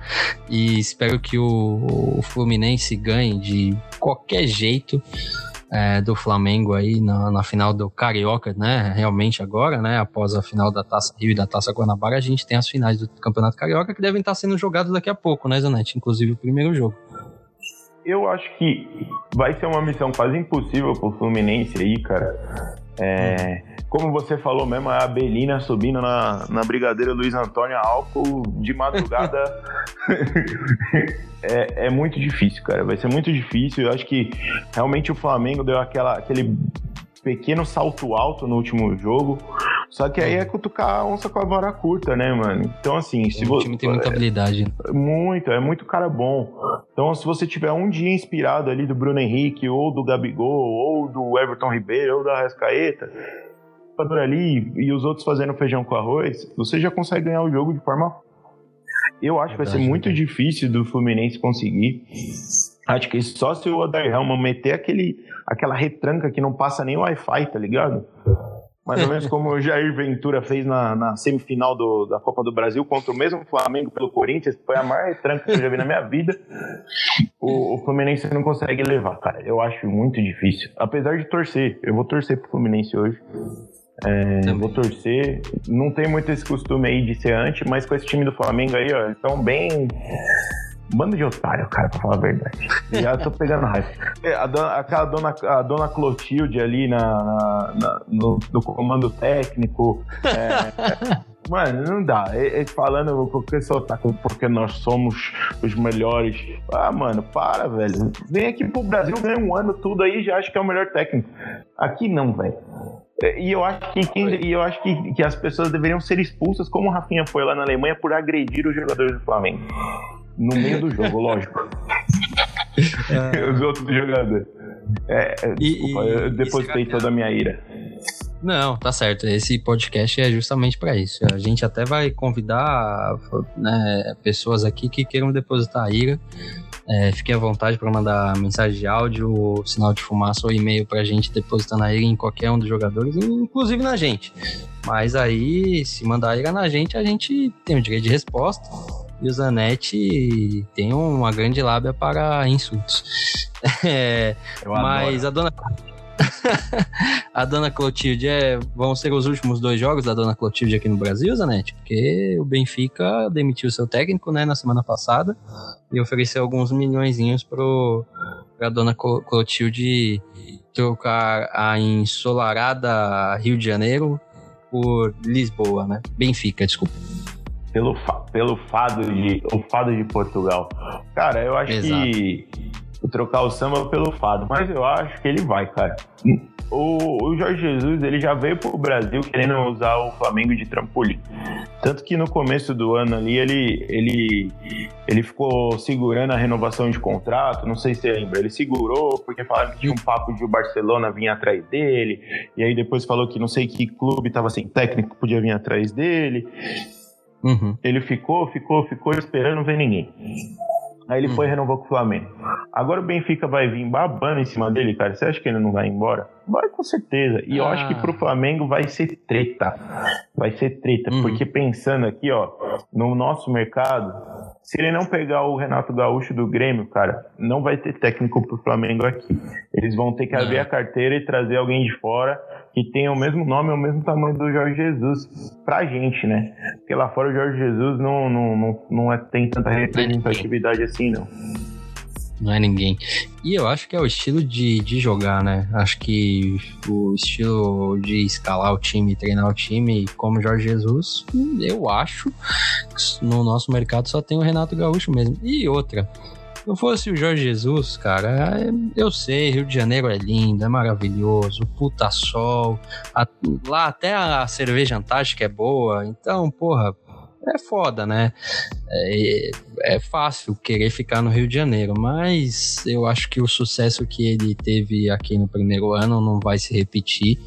E espero que o, o Fluminense ganhe de qualquer jeito. É, do Flamengo aí na, na final do Carioca, né, realmente agora, né, após a final da Taça Rio e da Taça Guanabara, a gente tem as finais do Campeonato Carioca que devem estar sendo jogadas daqui a pouco, né, Zanetti, inclusive o primeiro jogo. Eu acho que vai ser uma missão quase impossível pro Fluminense aí, cara. É, como você falou mesmo, a Abelina subindo na, na Brigadeiro Luiz Antônio, a álcool de madrugada. é, é muito difícil, cara. Vai ser muito difícil. Eu acho que realmente o Flamengo deu aquela, aquele pequeno salto alto no último jogo. Só que aí é cutucar a onça com a vara curta, né, mano? Então, assim... Se o time vo... tem muita habilidade. Muito, é muito cara bom. Então, se você tiver um dia inspirado ali do Bruno Henrique, ou do Gabigol, ou do Everton Ribeiro, ou da Arrascaeta, jogador ali e os outros fazendo feijão com arroz, você já consegue ganhar o jogo de forma... Eu acho que vai ser muito difícil do Fluminense conseguir. Acho que só se o Odair Helman meter aquele, aquela retranca que não passa nem o Wi-Fi, tá ligado? Mais ou menos como o Jair Ventura fez na, na semifinal do, da Copa do Brasil contra o mesmo Flamengo pelo Corinthians, foi a maior retranca que eu já vi na minha vida. O, o Fluminense não consegue levar, cara. Eu acho muito difícil. Apesar de torcer, eu vou torcer pro Fluminense hoje. É, vou torcer. Não tem muito esse costume aí de ser anti, mas com esse time do Flamengo aí, ó, eles estão bem... Bando de otário, cara, pra falar a verdade. Já tô pegando raiva. A dona, aquela dona, a dona Clotilde ali na, na, na, no, no comando técnico. É, mano, não dá. Eles falando porque, porque nós somos os melhores. Ah, mano, para, velho. Vem aqui pro Brasil, ganha um ano tudo aí, já acho que é o melhor técnico. Aqui não, velho. E eu acho que, quem, e eu acho que, que as pessoas deveriam ser expulsas, como o Rafinha foi lá na Alemanha, por agredir os jogadores do Flamengo. No meio do jogo, lógico. É... Os outros jogadores. É, desculpa, e, e, eu depositei toda a minha ira. Não, tá certo. Esse podcast é justamente pra isso. A gente até vai convidar, né, pessoas aqui que queiram depositar a ira. É, fiquem à vontade para mandar mensagem de áudio, sinal de fumaça ou e-mail pra gente depositando a ira em qualquer um dos jogadores, inclusive na gente. Mas aí, se mandar a ira na gente, a gente tem o direito de resposta. E o Zanetti tem uma grande lábia para insultos. É, mas adoro. a dona... a dona Clotilde, é, vão ser os últimos dois jogos da dona Clotilde aqui no Brasil, Zanetti? Porque o Benfica demitiu seu técnico, né, na semana passada e ofereceu alguns milhõezinhos para a dona Clotilde trocar a ensolarada Rio de Janeiro por Lisboa, né? Benfica, desculpa. Pelo, fa- pelo fado, de, o fado de Portugal. Cara, eu acho Exato. que... Trocar o samba pelo fado. Mas eu acho que ele vai, cara. O, o Jorge Jesus, ele já veio pro Brasil querendo usar o Flamengo de trampolim. Tanto que no começo do ano ali, ele, ele, ele ficou segurando a renovação de contrato, não sei se você lembra. Ele segurou porque falaram que tinha um papo de o Barcelona vir atrás dele. E aí depois falou que não sei que clube tava sem técnico, podia vir atrás dele. Uhum. Ele ficou, ficou, ficou esperando não ver ninguém. Aí ele uhum. foi e renovou com o Flamengo. Agora o Benfica vai vir babando em cima dele, cara. Você acha que ele não vai embora? Vai, com certeza. E ah. eu acho que pro Flamengo vai ser treta. Vai ser treta. Uhum. Porque pensando aqui, ó, no nosso mercado, se ele não pegar o Renato Gaúcho do Grêmio, cara, não vai ter técnico pro Flamengo aqui. Eles vão ter que abrir uhum. a carteira e trazer alguém de fora que tenha o mesmo nome, o mesmo tamanho do Jorge Jesus pra gente, né? Porque lá fora o Jorge Jesus não, não, não, não é, tem tanta representatividade assim, não. Não é ninguém. E eu acho que é o estilo de, de jogar, né? Acho que o estilo de escalar o time, treinar o time, como Jorge Jesus, eu acho, no nosso mercado só tem o Renato Gaúcho mesmo. E outra... Se eu fosse o Jorge Jesus, cara, eu sei, Rio de Janeiro é lindo, é maravilhoso, puta sol, a, lá até a cerveja antártica é boa, então, porra, é foda, né? É, é fácil querer ficar no Rio de Janeiro, mas eu acho que o sucesso que ele teve aqui no primeiro ano não vai se repetir,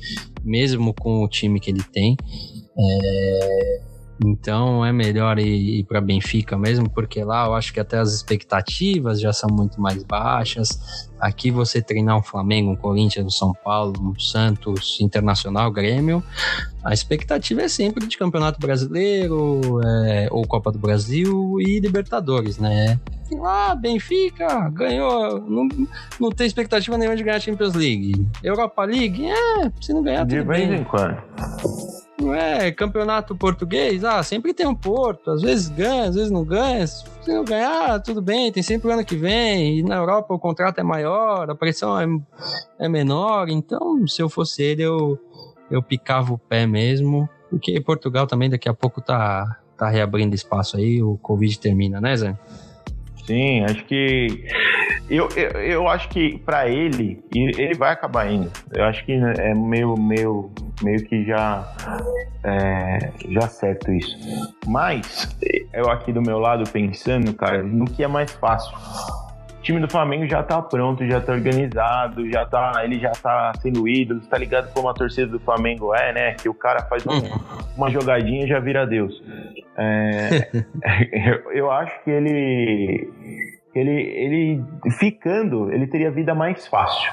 mesmo com o time que ele tem. É... Então é melhor ir, ir para Benfica mesmo, porque lá eu acho que até as expectativas já são muito mais baixas. Aqui você treinar um Flamengo, um Corinthians, um São Paulo, um Santos, Internacional, Grêmio, a expectativa é sempre de Campeonato Brasileiro, é, ou Copa do Brasil e Libertadores, né? Ah, Benfica ganhou, não, não tem expectativa nenhuma de ganhar a Champions League. Europa League, é, se não ganhar tudo bem. De vez em quando. Não é, campeonato português, ah, sempre tem um Porto, às vezes ganha, às vezes não ganha, se não ganhar, tudo bem, tem sempre o ano que vem, e na Europa o contrato é maior, a pressão é, é menor, então se eu fosse ele, eu, eu picava o pé mesmo, porque Portugal também daqui a pouco tá, tá reabrindo espaço aí, o Covid termina, né, Zé? Sim, acho que eu, eu, eu acho que pra ele ele vai acabar indo. Eu acho que é meio, meio, meio que já é, já certo isso. Mas eu aqui do meu lado pensando, cara, no que é mais fácil. time do Flamengo já tá pronto, já tá organizado, já tá, ele já tá sendo ídolo, tá ligado como a torcida do Flamengo é, né? Que o cara faz um, uma jogadinha e já vira Deus. É, eu, eu acho que ele, ele, ele ficando, ele teria vida mais fácil.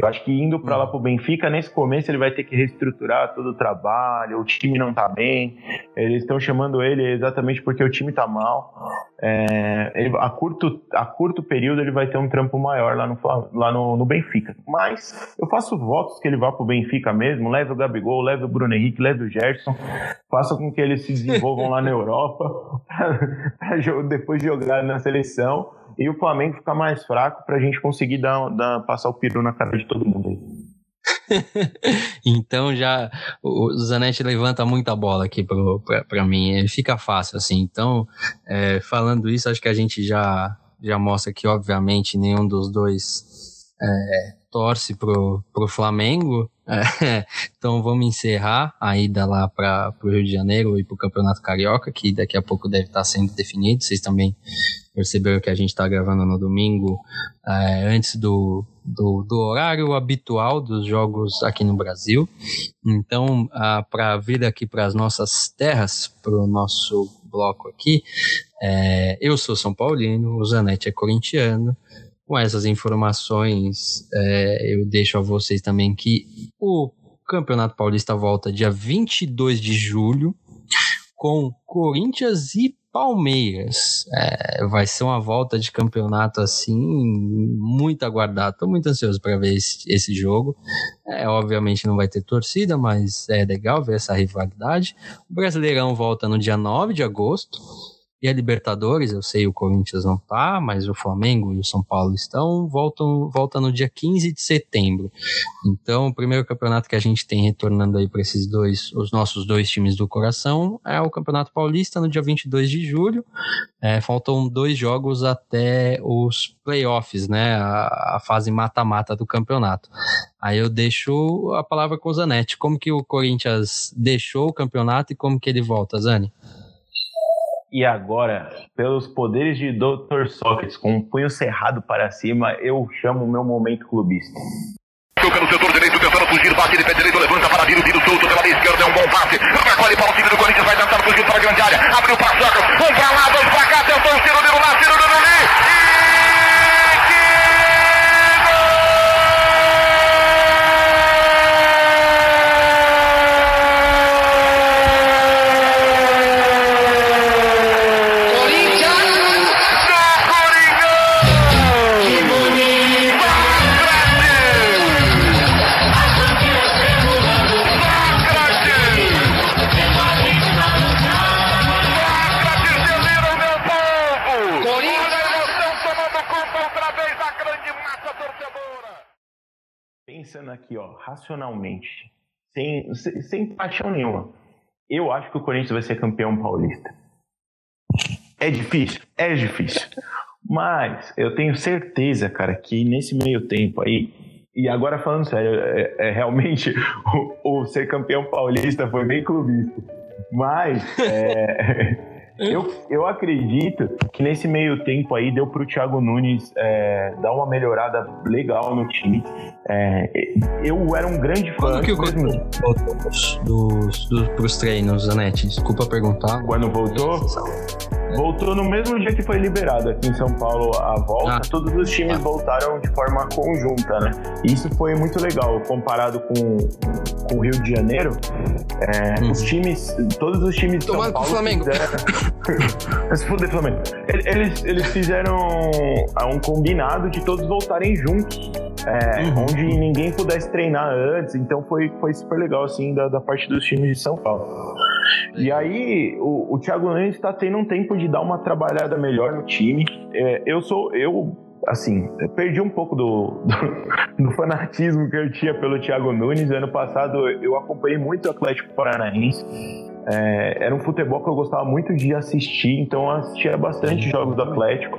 Eu acho que indo para lá pro Benfica, nesse começo ele vai ter que reestruturar todo o trabalho, o time não tá bem, eles estão chamando ele exatamente porque o time tá mal. É, ele, a, curto, a curto período ele vai ter um trampo maior lá, no, lá no, no Benfica. Mas eu faço votos que ele vá pro Benfica mesmo, leve o Gabigol, leve o Bruno Henrique, leve o Gerson, faça com que eles se desenvolvam lá na Europa, para depois jogar na seleção. E o Flamengo ficar mais fraco pra gente conseguir dar, dar, passar o peru na cara de todo mundo aí. Então já o Zanetti levanta muita bola aqui pro, pra, pra mim, ele fica fácil assim. Então, é, falando isso, acho que a gente já, já mostra que obviamente nenhum dos dois é, torce pro, pro Flamengo. É, então vamos encerrar a ida lá para o Rio de Janeiro e para o Campeonato Carioca, que daqui a pouco deve estar sendo definido. Vocês também perceberam que a gente está gravando no domingo, é, antes do, do, do horário habitual dos jogos aqui no Brasil. Então, para vir aqui para as nossas terras, para o nosso bloco aqui, é, eu sou São Paulino, o Zanetti é corintiano. Com essas informações, é, eu deixo a vocês também que o Campeonato Paulista volta dia vinte e dois de julho com Corinthians e Palmeiras. É, vai ser uma volta de campeonato assim muito aguardada. Estou muito ansioso para ver esse, esse jogo. É, obviamente não vai ter torcida, mas é legal ver essa rivalidade. O Brasileirão volta no dia nove de agosto. E a Libertadores, eu sei, o Corinthians não tá, mas o Flamengo e o São Paulo estão, voltam, voltam no dia quinze de setembro. Então, o primeiro campeonato que a gente tem retornando aí para esses dois, os nossos dois times do coração, é o Campeonato Paulista no dia vinte e dois de julho. É, faltam dois jogos até os playoffs, né? A, a fase mata-mata do campeonato. Aí eu deixo a palavra com o Zanetti. Como que o Corinthians deixou o campeonato e como que ele volta, Zani? E agora, pelos poderes de doutor Sócrates, com um punho cerrado para cima, eu chamo o meu momento clubista. Toca no setor direito, tentando fugir, bate de pé direito, levanta para vir o tiro solto pela esquerda, é um bom passe. Recolhe para o time do Corinthians, vai tentar fugir para a grande área, abriu para Sócrates, um para lá, dois para cá, tentou um tiro de lá, tiro de lá, e... Pensando aqui, ó, racionalmente, sem, sem, sem paixão nenhuma, eu acho que o Corinthians vai ser campeão paulista. É difícil? É difícil. Mas eu tenho certeza, cara, que nesse meio tempo aí, e agora falando sério, é, é, realmente o, o ser campeão paulista foi bem clubista. Mas é, eu, eu acredito que nesse meio tempo aí deu pro Thiago Nunes é, dar uma melhorada legal no time. É, eu era um grande fã. Quando que o Corinthians voltou dos, dos, pros treinos, Zanetti? Desculpa perguntar. Quando voltou? Voltou no mesmo dia que foi liberado aqui em São Paulo a volta. Ah, todos os times tá. voltaram de forma conjunta, né? Isso foi muito legal. Comparado com, com o Rio de Janeiro, é, hum. os times, todos os times de São Paulo... Tomando pro Flamengo. Fizeram... Se fuder, Flamengo. Eles, eles fizeram um combinado de todos voltarem juntos. É, uhum. Onde ninguém pudesse treinar antes, então foi, foi super legal assim da, da parte dos times de São Paulo. E aí o, o Thiago Nunes está tendo um tempo de dar uma trabalhada melhor no time. É, eu sou eu assim perdi um pouco do, do, do fanatismo que eu tinha pelo Thiago Nunes. Ano passado eu acompanhei muito o Atlético Paranaense. É, era um futebol que eu gostava muito de assistir, então eu assistia bastante jogos do Atlético.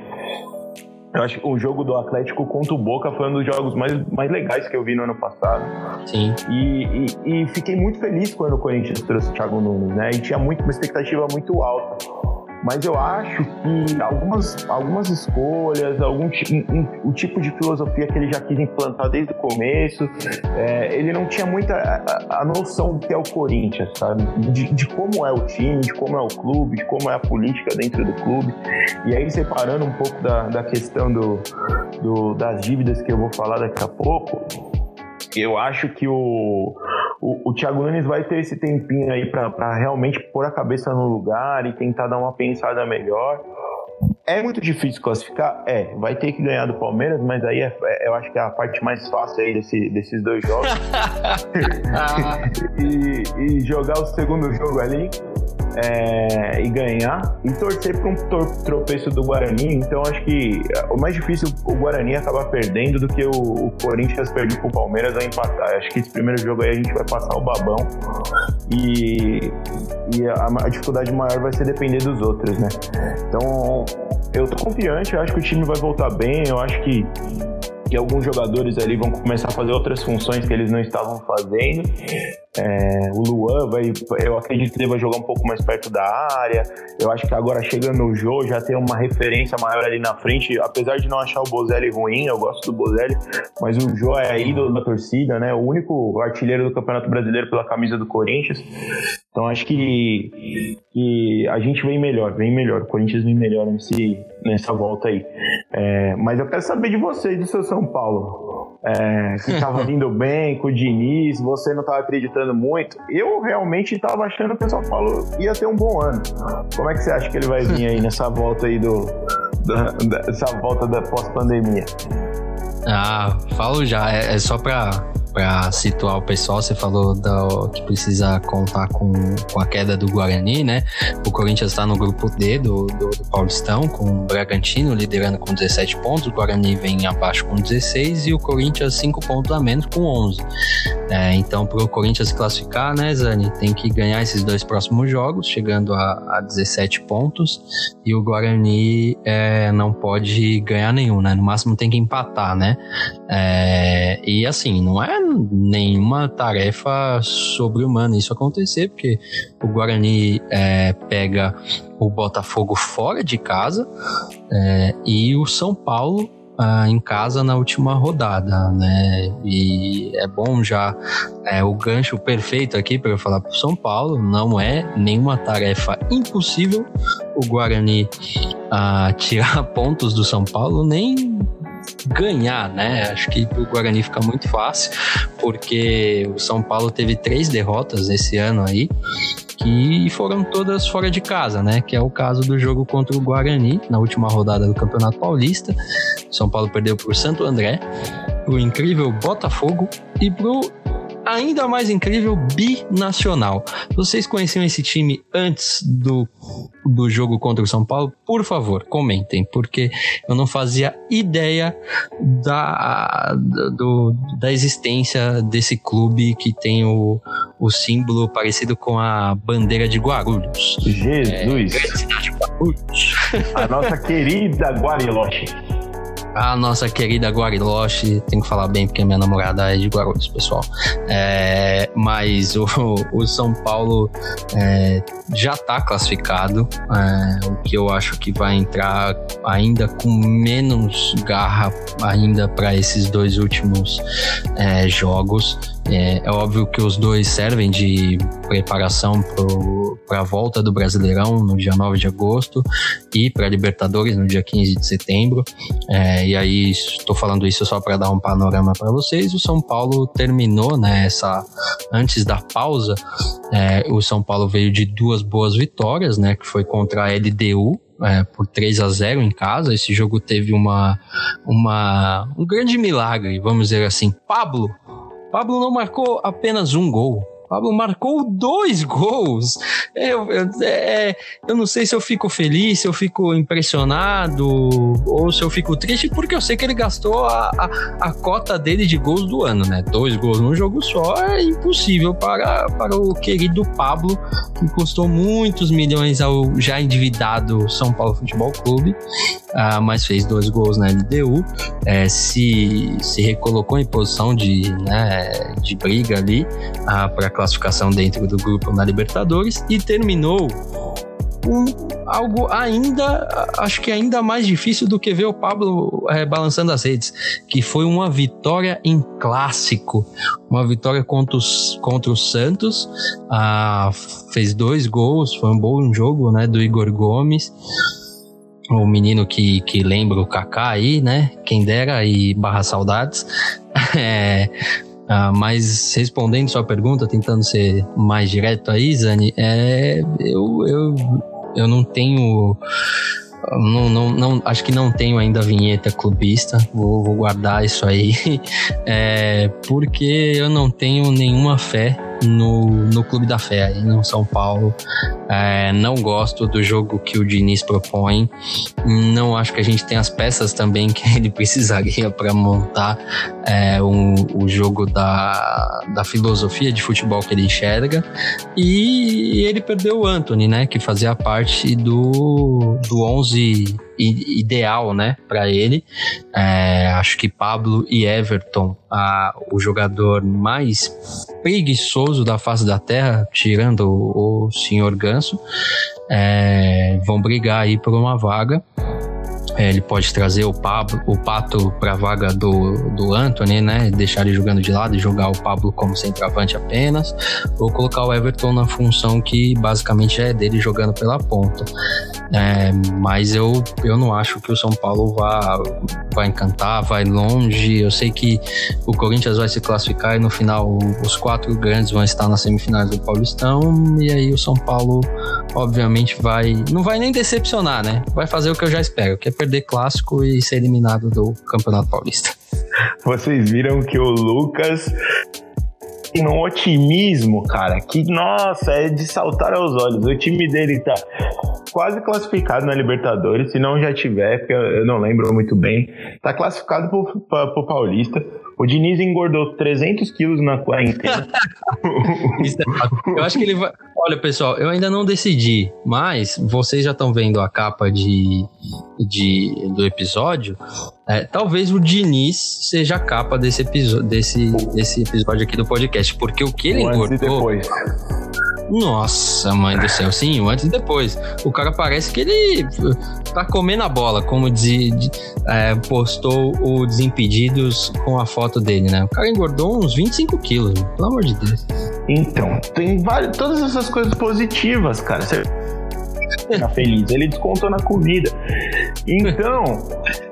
Eu acho que o jogo do Atlético contra o Boca foi um dos jogos mais, mais legais que eu vi no ano passado. Sim. E, e, e fiquei muito feliz quando o Corinthians trouxe o Thiago Nunes, né? E tinha muito, uma expectativa muito alta. Mas eu acho que algumas, algumas escolhas, algum um, um, o tipo de filosofia que ele já quis implantar desde o começo, é, ele não tinha muita a, a noção do que é o Corinthians, sabe? De, de como é o time, de como é o clube, de como é a política dentro do clube. E aí, separando um pouco da, da questão do, do, das dívidas que eu vou falar daqui a pouco, eu acho que o, o, o Thiago Nunes vai ter esse tempinho aí para realmente pôr a cabeça no lugar e tentar dar uma pensada melhor. É muito difícil classificar? É, vai ter que ganhar do Palmeiras, mas aí é, é, eu acho que é a parte mais fácil aí desse, desses dois jogos. e, e jogar o segundo jogo ali é, e ganhar e torcer para um tropeço do Guarani. Então acho que o mais difícil o Guarani acabar perdendo do que o, o Corinthians perder para o Palmeiras ou empatar. Acho que esse primeiro jogo aí a gente vai passar o babão e, e a, a dificuldade maior vai ser depender dos outros, né? Então eu tô confiante, eu acho que o time vai voltar bem, eu acho que, que alguns jogadores ali vão começar a fazer outras funções que eles não estavam fazendo. É, o Luan, vai, eu acredito que ele vai jogar um pouco mais perto da área. Eu acho que agora chegando o Jô, já tem uma referência maior ali na frente. Apesar de não achar o Bozelli ruim, eu gosto do Bozelli, mas o Jô é ídolo da torcida, né? O único artilheiro do Campeonato Brasileiro pela camisa do Corinthians. Então acho que, que a gente vem melhor, vem melhor. O Corinthians vem melhor nesse, nessa volta aí. É, mas eu quero saber de vocês, do seu São Paulo. É, que tava vindo bem com o Diniz, você não tava acreditando muito. Eu realmente tava achando que o São Paulo ia ter um bom ano. Como é que você acha que ele vai vir aí nessa volta aí do... Da, dessa volta da pós-pandemia? Ah, falo já. É, é só pra... Para situar o pessoal, você falou da, que precisa contar com, com a queda do Guarani, né? O Corinthians está no grupo D do, do, do Paulistão, com o Bragantino liderando com dezessete pontos, o Guarani vem abaixo com dezesseis e o Corinthians cinco pontos a menos com onze. É, então, para o Corinthians se classificar, né, Zani, tem que ganhar esses dois próximos jogos, chegando a, a dezessete pontos, e o Guarani é, não pode ganhar nenhum, né? No máximo tem que empatar, né? É, e assim, não é nenhuma tarefa sobre-humana isso acontecer, porque o Guarani é, pega o Botafogo fora de casa é, e o São Paulo ah, em casa na última rodada, né? E é bom já é, o gancho perfeito aqui para eu falar para o São Paulo, não é nenhuma tarefa impossível o Guarani ah, tirar pontos do São Paulo, nem ganhar, né? Acho que pro Guarani fica muito fácil, porque o São Paulo teve três derrotas esse ano aí, que foram todas fora de casa, né? Que é o caso do jogo contra o Guarani, na última rodada do Campeonato Paulista. O São Paulo perdeu pro Santo André, pro incrível Botafogo e pro ainda mais incrível Binacional. Vocês conheciam esse time antes do, do jogo contra o São Paulo? Por favor, comentem, porque eu não fazia ideia da, do, da existência desse clube que tem o, o símbolo parecido com a bandeira de Guarulhos. Jesus! É, cidade de Guarulhos. A nossa querida Guariloche. A nossa querida Guariloche, tenho que falar bem porque minha namorada é de Guarulhos, pessoal. É, mas o, o São Paulo é, já está classificado, é, o que eu acho que vai entrar ainda com menos garra ainda para esses dois últimos é, jogos. É, é óbvio que os dois servem de preparação para a volta do Brasileirão no dia nove de agosto e para a Libertadores no dia quinze de setembro. É, e aí, estou falando isso só para dar um panorama para vocês. O São Paulo terminou, né, essa, antes da pausa, é, o São Paulo veio de duas boas vitórias, né, que foi contra a L D U. É, por três a zero em casa. Esse jogo teve uma, uma, um grande milagre, vamos dizer assim. Pablo Pablo não marcou apenas um gol. Pablo marcou dois gols. Eu, eu, é, eu não sei se eu fico feliz, se eu fico impressionado ou se eu fico triste, porque eu sei que ele gastou a, a, a cota dele de gols do ano, né? Dois gols num jogo só é impossível para, para o querido Pablo, que custou muitos milhões ao já endividado São Paulo Futebol Clube, ah, mas fez dois gols na L D U, é, se, se recolocou em posição de, né, de briga ali ah, para classificação dentro do grupo na Libertadores e terminou um, algo ainda, acho que ainda mais difícil do que ver o Pablo é, balançando as redes, que foi uma vitória em clássico, uma vitória contra, os, contra o Santos, ah, fez dois gols, foi um bom jogo, né, do Igor Gomes, o menino que, que lembra o Kaká aí, né, quem dera e barra saudades, é... Ah, mas respondendo sua pergunta, tentando ser mais direto aí, Zani, é, eu, eu, eu não tenho, não, não, não, acho que não tenho ainda a vinheta clubista, vou, vou guardar isso aí, é, porque eu não tenho nenhuma fé no, no Clube da Fé, aí no São Paulo, é, não gosto do jogo que o Diniz propõe, não acho que a gente tem as peças também que ele precisaria para montar é, um, o jogo da, da filosofia de futebol que ele enxerga, e ele perdeu o Antony, né, que fazia parte do, do onze ideal, né, para ele. É, acho que Pablo e Everton, a, o jogador mais preguiçoso da face da terra, tirando o, o senhor Ganso, é, vão brigar aí por uma vaga. É, ele pode trazer o, Pablo, o Pato para a vaga do, do Antony, né? Deixar ele jogando de lado e jogar o Pablo como centroavante apenas, ou colocar o Everton na função que basicamente já é dele, jogando pela ponta. É, mas eu, eu não acho que o São Paulo vá, vá encantar, vai longe. Eu sei que o Corinthians vai se classificar e no final os quatro grandes vão estar nas semifinais do Paulistão, e aí o São Paulo obviamente vai, não vai nem decepcionar, né? Vai fazer o que eu já espero, que é perder clássico e ser eliminado do Campeonato Paulista. Vocês viram que o Lucas tem um otimismo, cara, que, nossa, é de saltar aos olhos. O time dele tá quase classificado na Libertadores, se não já tiver, porque eu não lembro muito bem. Tá classificado pro, pro Paulista. O Diniz engordou trezentos quilos na quarentena. Eu acho que ele vai... Olha, pessoal, eu ainda não decidi, mas vocês já estão vendo a capa de, de, do episódio. É, talvez o Diniz seja a capa desse, episo- desse, desse episódio aqui do podcast, porque o que ele engordou... Antes e depois. Nossa, mãe do céu, sim, o antes e depois. O cara parece que ele tá comendo a bola, como de, de, é, postou o Desimpedidos com a foto dele, né? O cara engordou uns vinte e cinco quilos, mano, pelo amor de Deus. Então, tem várias, todas essas coisas positivas, cara. Você tá feliz, ele descontou na comida. Então,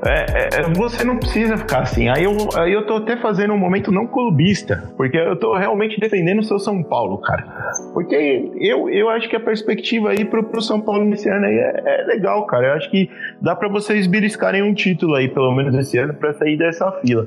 é, é, você não precisa ficar assim. Aí eu, aí eu tô até fazendo um momento não clubista, porque eu tô realmente defendendo o seu São Paulo, cara. Porque eu, eu acho que a perspectiva aí pro, pro São Paulo nesse ano aí é, é legal, cara. Eu acho que dá pra vocês beliscarem um título aí, pelo menos esse ano, pra sair dessa fila.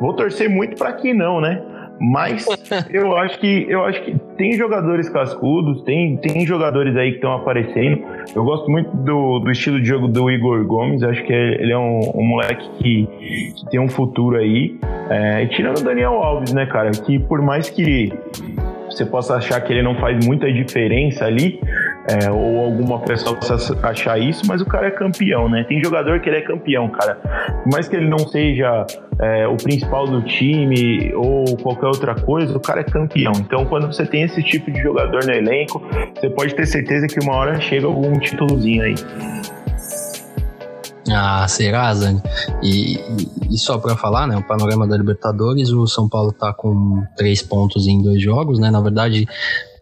Vou torcer muito pra que não, né? Mas eu acho que, eu acho que tem jogadores cascudos, tem, tem jogadores aí que estão aparecendo. Eu gosto muito do, do estilo de jogo do Igor Gomes, acho que ele é um, um moleque que, que tem um futuro aí. É, tirando o Daniel Alves, né, cara, que por mais que você possa achar que ele não faz muita diferença ali, é, ou alguma pessoa possa achar isso, mas o cara é campeão, né? Tem jogador que ele é campeão, cara. Por mais que ele não seja é, o principal do time ou qualquer outra coisa, o cara é campeão. Então, quando você tem esse tipo de jogador no elenco, você pode ter certeza que uma hora chega algum títulozinho aí. Ah, será, Zani? E, e, e só pra falar, né, o panorama da Libertadores, o São Paulo tá com três pontos em dois jogos, né? Na verdade,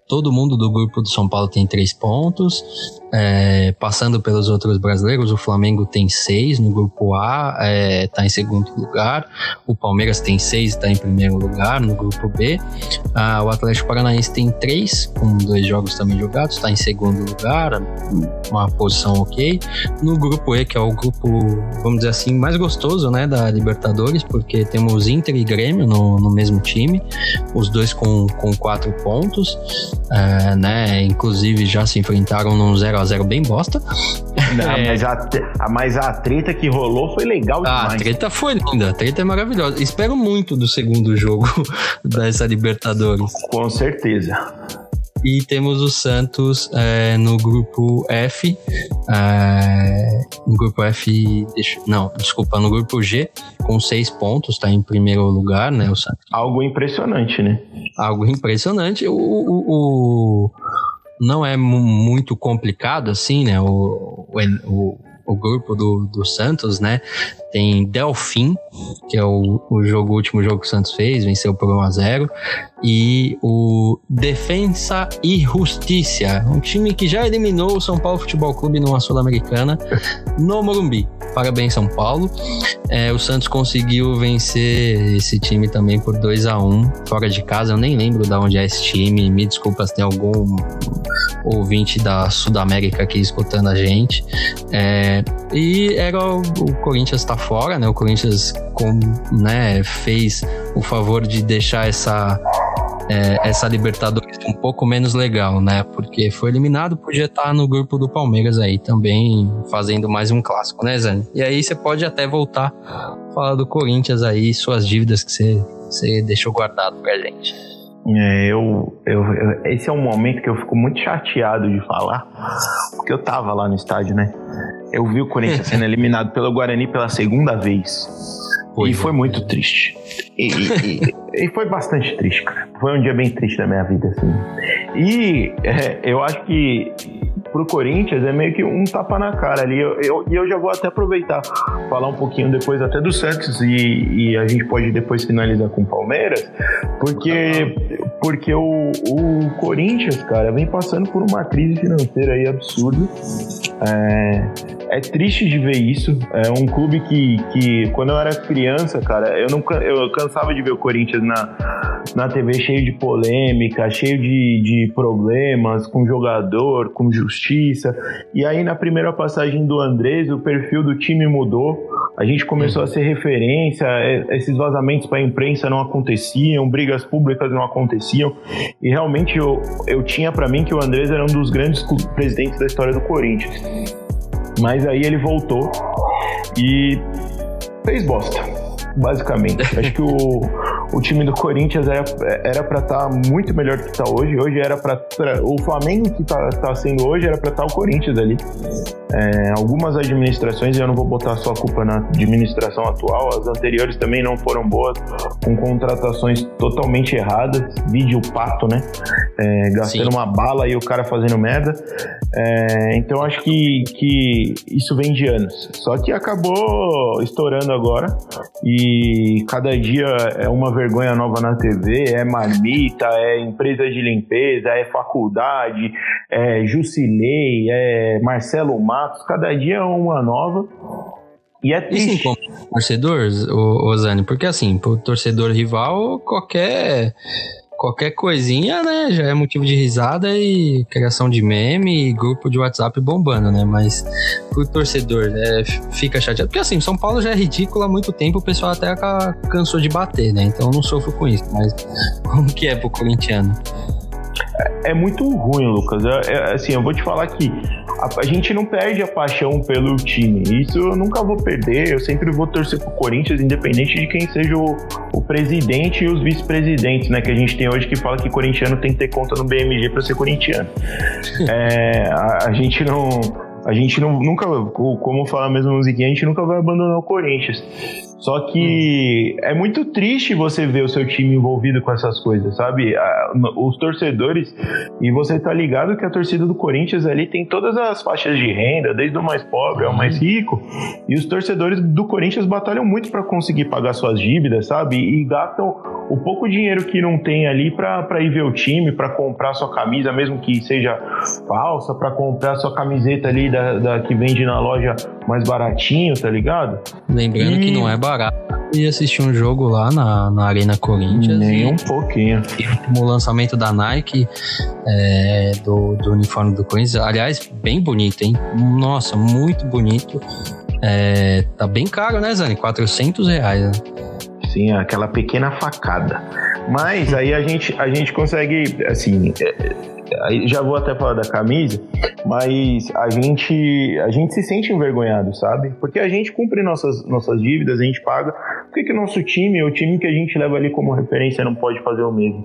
todo mundo do grupo do São Paulo tem três pontos, é, passando pelos outros brasileiros, o Flamengo tem seis no grupo A, é, tá em segundo lugar, o Palmeiras tem seis, tá em primeiro lugar no grupo B, ah, o Atlético Paranaense tem três, com dois jogos também jogados, tá em segundo lugar, uma posição ok, no grupo E, que é o grupo, vamos dizer assim, mais gostoso, né, da Libertadores, porque temos Inter e Grêmio no, no mesmo time, os dois com, com quatro pontos, É, né? Inclusive já se enfrentaram num zero a zero bem bosta. Não, é. mas, a, mas a treta que rolou foi legal demais. A treta foi linda, a treta é maravilhosa. Espero muito do segundo jogo dessa Libertadores. Com certeza. E temos o Santos é, no grupo F, é, no grupo F, deixa, não, desculpa, no grupo G, com seis pontos, tá em primeiro lugar, né, o Santos. Algo impressionante, né? Algo impressionante. O, o, o, não é muito complicado assim, né? O, o, o grupo do, do Santos, né? Tem Delfim, que é o, o, jogo, o último jogo que o Santos fez, venceu por um a zero. E o Defensa e Justiça, um time que já eliminou o São Paulo Futebol Clube numa Sul-Americana no Morumbi. Parabéns, São Paulo. É, o Santos conseguiu vencer esse time também por dois a um, fora de casa. Eu nem lembro de onde é esse time. Me desculpa se tem algum ouvinte da Sudamérica aqui escutando a gente. É, e era o, o Corinthians tá fora, né? O Corinthians com, né, fez o favor de deixar essa, é, essa Libertadores um pouco menos legal, né? Porque foi eliminado, podia estar no grupo do Palmeiras aí também, fazendo mais um clássico, né, Zane? E aí você pode até voltar a falar do Corinthians aí, suas dívidas que você, você deixou guardado pra gente. É, eu, eu, esse é um momento que eu fico muito chateado de falar, porque eu tava lá no estádio, né? Eu vi o Corinthians sendo eliminado pelo Guarani pela segunda vez. Foi, e foi muito triste. E, e, e foi bastante triste, cara. Foi um dia bem triste da minha vida, assim. E é, eu acho que pro Corinthians é meio que um tapa na cara ali. E eu, eu, eu já vou até aproveitar, falar um pouquinho depois até do Santos e, e a gente pode depois finalizar com o Palmeiras, porque, porque o, o Corinthians, cara, vem passando por uma crise financeira aí absurda. É... É triste de ver isso. É um clube que, que quando eu era criança, cara, eu, não, eu cansava de ver o Corinthians na, na T V cheio de polêmica, cheio de, de problemas com jogador, com justiça. E aí, na primeira passagem do Andrés, o perfil do time mudou. A gente começou a ser referência, esses vazamentos para a imprensa não aconteciam, brigas públicas não aconteciam. E realmente eu, eu tinha para mim que o Andrés era um dos grandes presidentes da história do Corinthians. Mas aí ele voltou e fez bosta, basicamente. Acho que o, o time do Corinthians era pra estar muito melhor do que está hoje. Hoje era pra, pra, o Flamengo que está tá sendo hoje era pra estar o Corinthians ali. É, algumas administrações, e eu não vou botar só a culpa na administração atual, as anteriores também não foram boas, com contratações totalmente erradas, vídeo pato, né? É, gastando Sim. uma bala e o cara fazendo merda. É, então acho que, que isso vem de anos. Só que acabou estourando agora e cada dia é uma vergonha nova na T V, é marmita, é empresa de limpeza, é faculdade, é Jusilei, é Marcelo Mar. Cada dia é uma nova. E é triste. Torcedor, Zane, porque assim, pro torcedor rival, qualquer, qualquer coisinha, né, já é motivo de risada e criação de meme e grupo de WhatsApp bombando, né? Mas pro torcedor, né, fica chateado. Porque assim, São Paulo já é ridículo há muito tempo, o pessoal até cansou de bater, né? Então eu não sofro com isso. Mas como que é pro corintiano? É muito ruim, Lucas. É, é, assim, eu vou te falar que a, a gente não perde a paixão pelo time. Isso eu nunca vou perder. Eu sempre vou torcer pro Corinthians, independente de quem seja o, o presidente e os vice-presidentes, né? Que a gente tem hoje que fala que corintiano tem que ter conta no B M G para ser corintiano. É, a, a gente não... A gente não, nunca, como fala a mesma musiquinha, a gente nunca vai abandonar o Corinthians. Só que é muito triste você ver o seu time envolvido com essas coisas, sabe? Os torcedores, e você tá ligado que a torcida do Corinthians ali tem todas as faixas de renda, desde o mais pobre ao mais rico, e os torcedores do Corinthians batalham muito para conseguir pagar suas dívidas, sabe? E gastam o pouco dinheiro que não tem ali pra, pra ir ver o time, pra comprar sua camisa, mesmo que seja falsa, pra comprar sua camiseta ali da, da que vende na loja mais baratinho, tá ligado? Lembrando e... que não é barato e assistir um jogo lá na, na Arena Corinthians. Nem e, um pouquinho. E o lançamento da Nike, é, do, do uniforme do Corinthians, aliás, bem bonito, hein? Nossa, muito bonito. É, tá bem caro, né, Zane? quatrocentos reais, né? Sim, aquela pequena facada. Mas aí a gente, a gente consegue, assim... É... Já vou até falar da camisa, mas a gente, a gente se sente envergonhado, sabe? Porque a gente cumpre nossas, nossas dívidas, a gente paga. Por que que o nosso time, o time que a gente leva ali como referência, não pode fazer o mesmo?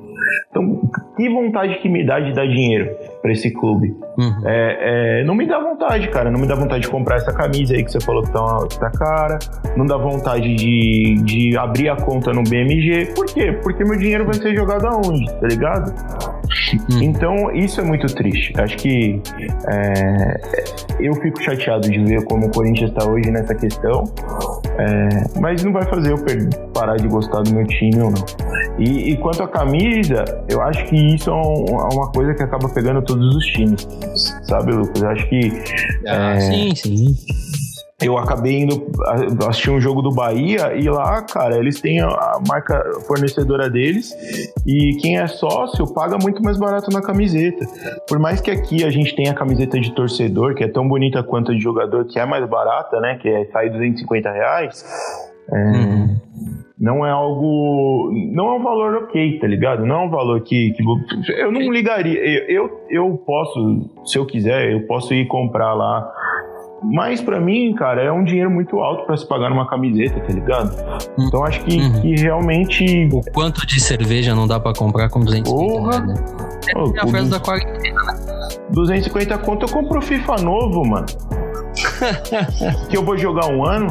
Então, que vontade que me dá de dar dinheiro pra esse clube? Uhum. É, é, não me dá vontade, cara. Não me dá vontade de comprar essa camisa aí que você falou que tá, que tá cara. Não dá vontade de, de abrir a conta no B M G. Por quê? Porque meu dinheiro vai ser jogado aonde, tá ligado? Hum. Então, isso é muito triste. Acho que é, eu fico chateado de ver como o Corinthians está hoje nessa questão, é, mas não vai fazer eu parar de gostar do meu time ou não. E, e quanto à camisa, eu acho que isso é uma coisa que acaba pegando todos os times, sabe, Lucas? Eu acho que... Ah, é, sim, sim. Eu acabei indo assistir um jogo do Bahia e lá, cara, eles têm a marca fornecedora deles e quem é sócio paga muito mais barato na camiseta. Por mais que aqui a gente tenha a camiseta de torcedor, que é tão bonita quanto a de jogador, que é mais barata, né? Que é, sai duzentos e cinquenta reais. É... Hum. Não é algo... Não é um valor ok, tá ligado? Não é um valor que... que eu não ligaria. Eu, eu, eu posso, se eu quiser, eu posso ir comprar lá. Mas pra mim, cara, é um dinheiro muito alto pra se pagar numa camiseta, tá ligado? Hum. Então acho que, hum. que realmente... O quanto de cerveja não dá pra comprar com duzentos e cinquenta reais, né? É oh, a festa da quarentena, né? duzentos e cinquenta conto eu compro o FIFA novo, mano. Que eu vou jogar um ano...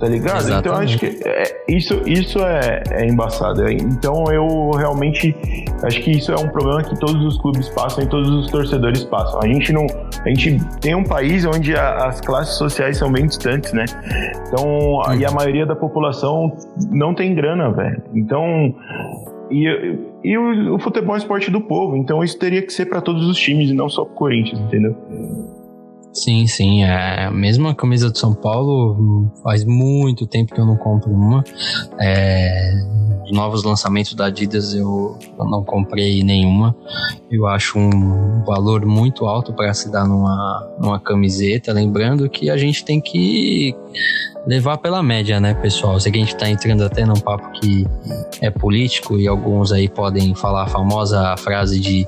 Tá ligado? Exatamente. Então acho que é, isso, isso é, é embaçado. Então eu realmente acho que isso é um problema que todos os clubes passam e todos os torcedores passam. A gente não, a gente tem um país onde a, as classes sociais são bem distantes, né? Então a, e a maioria da população não tem grana, velho. Então e, e o, o futebol é um esporte do povo. Então isso teria que ser pra todos os times e não só pro Corinthians, entendeu? Sim, sim, é, mesmo a camisa do São Paulo, faz muito tempo que eu não compro uma, é, novos lançamentos da Adidas eu, eu não comprei nenhuma, eu acho um valor muito alto para se dar numa, numa camiseta, lembrando que a gente tem que levar pela média, né, pessoal? Eu sei que a gente tá entrando até num papo que é político e alguns aí podem falar a famosa frase de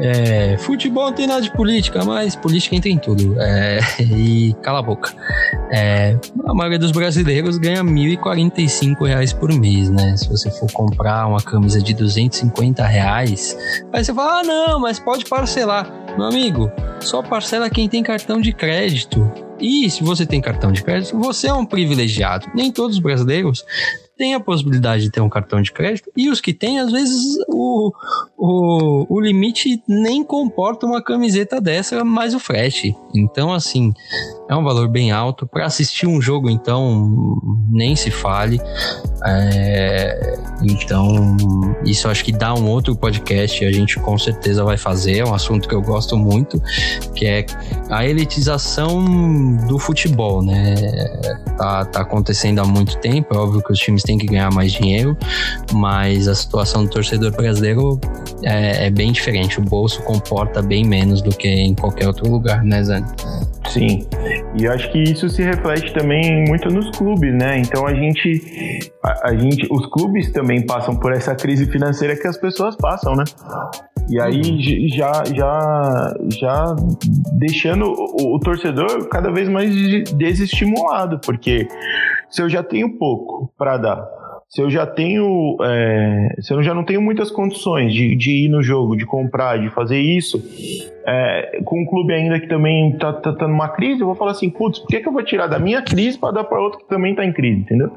é, futebol não tem nada de política, mas política entra em tudo. É, e cala a boca. É, a maioria dos brasileiros ganha mil e quarenta e cinco reais por mês, né? Se você for comprar uma camisa de duzentos e cinquenta reais, aí você fala, ah, não, mas pode parcelar. Meu amigo, só parcela quem tem cartão de crédito. E se você tem cartão de crédito, você é um privilegiado. Nem todos os brasileiros têm a possibilidade de ter um cartão de crédito. E os que têm, às vezes, o, o, o limite nem comporta uma camiseta dessa, mais o frete. Então, assim, é um valor bem alto. Para assistir um jogo, então, nem se fale. É, então, isso acho que dá um outro podcast. A gente, com certeza, vai fazer. É um assunto que eu gosto muito, que é a elitização do futebol, né? Tá, tá acontecendo há muito tempo. É óbvio que os times têm que ganhar mais dinheiro, mas a situação do torcedor brasileiro é, é bem diferente. O bolso comporta bem menos do que em qualquer outro lugar, né, Zane? Sim, e eu acho que isso se reflete também muito nos clubes, né? Então a gente, a, a gente, os clubes também passam por essa crise financeira que as pessoas passam, né? E aí já, já, já deixando o, o torcedor cada vez mais desestimulado, porque se eu já tenho pouco para dar, se eu já tenho, é, se eu já não tenho muitas condições de, de ir no jogo, de comprar, de fazer isso, é, com um clube ainda que também tá, tá, tá numa crise, eu vou falar assim, putz, por que, que eu vou tirar da minha crise para dar para outro que também tá em crise, entendeu?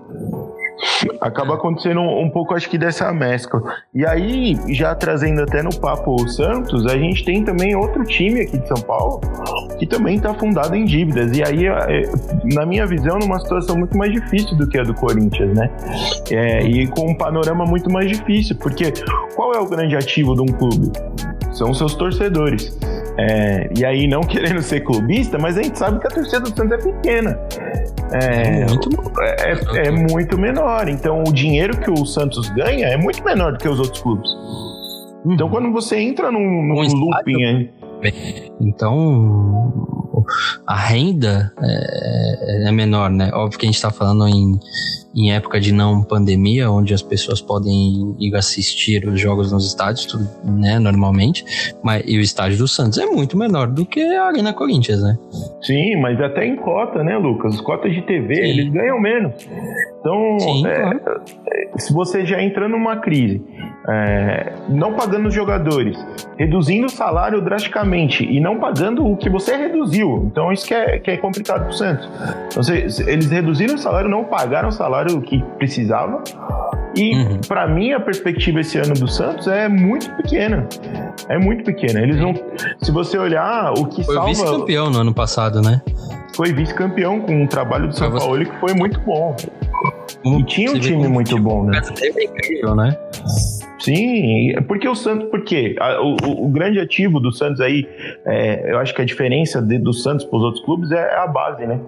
Acaba acontecendo um, um pouco, acho que, dessa mescla. E aí, já trazendo até no papo o Santos, a gente tem também outro time aqui de São Paulo que também está fundado em dívidas. E aí, na minha visão, numa situação muito mais difícil do que a do Corinthians, né? É, e com um panorama muito mais difícil, porque qual é o grande ativo de um clube? São seus torcedores. É, e aí, não querendo ser clubista, mas a gente sabe que a torcida do Santos é pequena. É, é, muito, é, é muito menor. Então, o dinheiro que o Santos ganha é muito menor do que os outros clubes. Uhum. Então, quando você entra num, num um looping... Aí, então, a renda é, é menor, né? Óbvio que a gente está falando em... em época de não pandemia, onde as pessoas podem ir assistir os jogos nos estádios, tudo, né, normalmente, mas, e o estádio do Santos é muito menor do que a Arena Corinthians, né? Sim, mas até em cota, né, Lucas? As cotas de T V, sim, eles ganham menos. Então, sim, é, claro. Se você já entra numa crise, é, não pagando os jogadores, reduzindo o salário drasticamente e não pagando o que você reduziu, então isso que é, que é complicado pro Santos. Então, se, se eles reduziram o salário, não pagaram o salário o que precisava E uhum. para mim a perspectiva esse ano do Santos é muito pequena. É muito pequena. Eles vão, se você olhar o que foi salva... Foi vice-campeão no ano passado, né? Foi vice-campeão com o trabalho do São você... Paulo, que foi muito bom. E tinha um time muito bom, né? É incrível, né? Sim, porque o Santos, porque o, o grande ativo do Santos aí, é, eu acho que a diferença de, do Santos para os outros clubes é a base, né?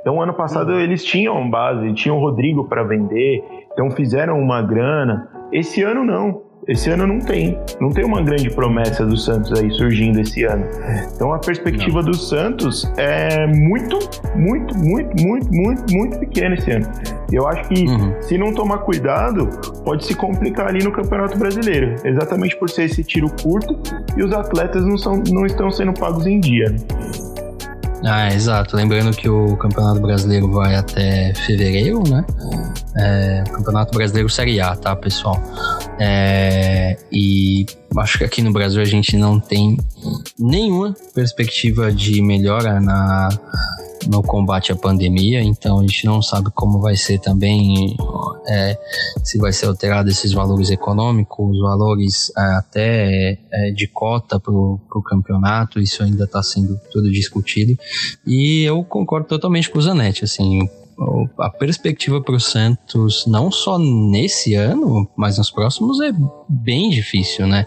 Então, ano passado uhum. eles tinham base, tinham o Rodrigo para vender, então fizeram uma grana. Esse ano não, esse ano não tem, não tem uma grande promessa do Santos aí surgindo esse ano. Então, a perspectiva não. do Santos é muito, muito, muito, muito, muito, muito pequena esse ano. Eu acho que uhum. se não tomar cuidado, pode se complicar ali no Campeonato Brasileiro, exatamente por ser esse tiro curto e os atletas não, são, não estão sendo pagos em dia, né? Ah, exato. Lembrando que o Campeonato Brasileiro vai até fevereiro, né? É, Campeonato Brasileiro Série A, tá, pessoal? É, e acho que aqui no Brasil a gente não tem nenhuma perspectiva de melhora na, no combate à pandemia, então a gente não sabe como vai ser também, é, se vai ser alterado esses valores econômicos, valores é, até é, de cota para o campeonato, isso ainda está sendo tudo discutido, e eu concordo totalmente com o Zanetti, assim, a perspectiva para o Santos não só nesse ano, mas nos próximos é bem difícil, né?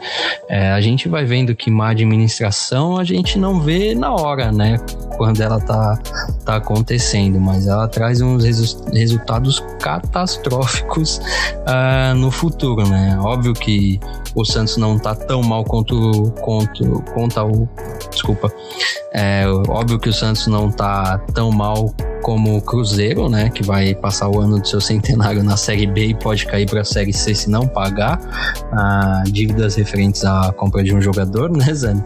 É, a gente vai vendo que má administração a gente não vê na hora, né? Quando ela tá, tá acontecendo, mas ela traz uns resu- resultados catastróficos uh, no futuro, né? Óbvio que o Santos não tá tão mal quanto, quanto, quanto o... Desculpa. É, óbvio que o Santos não tá tão mal como o Cruzeiro, né, que vai passar o ano do seu centenário na Série B e pode cair para a Série C se não pagar ah, dívidas referentes à compra de um jogador, né, Zane?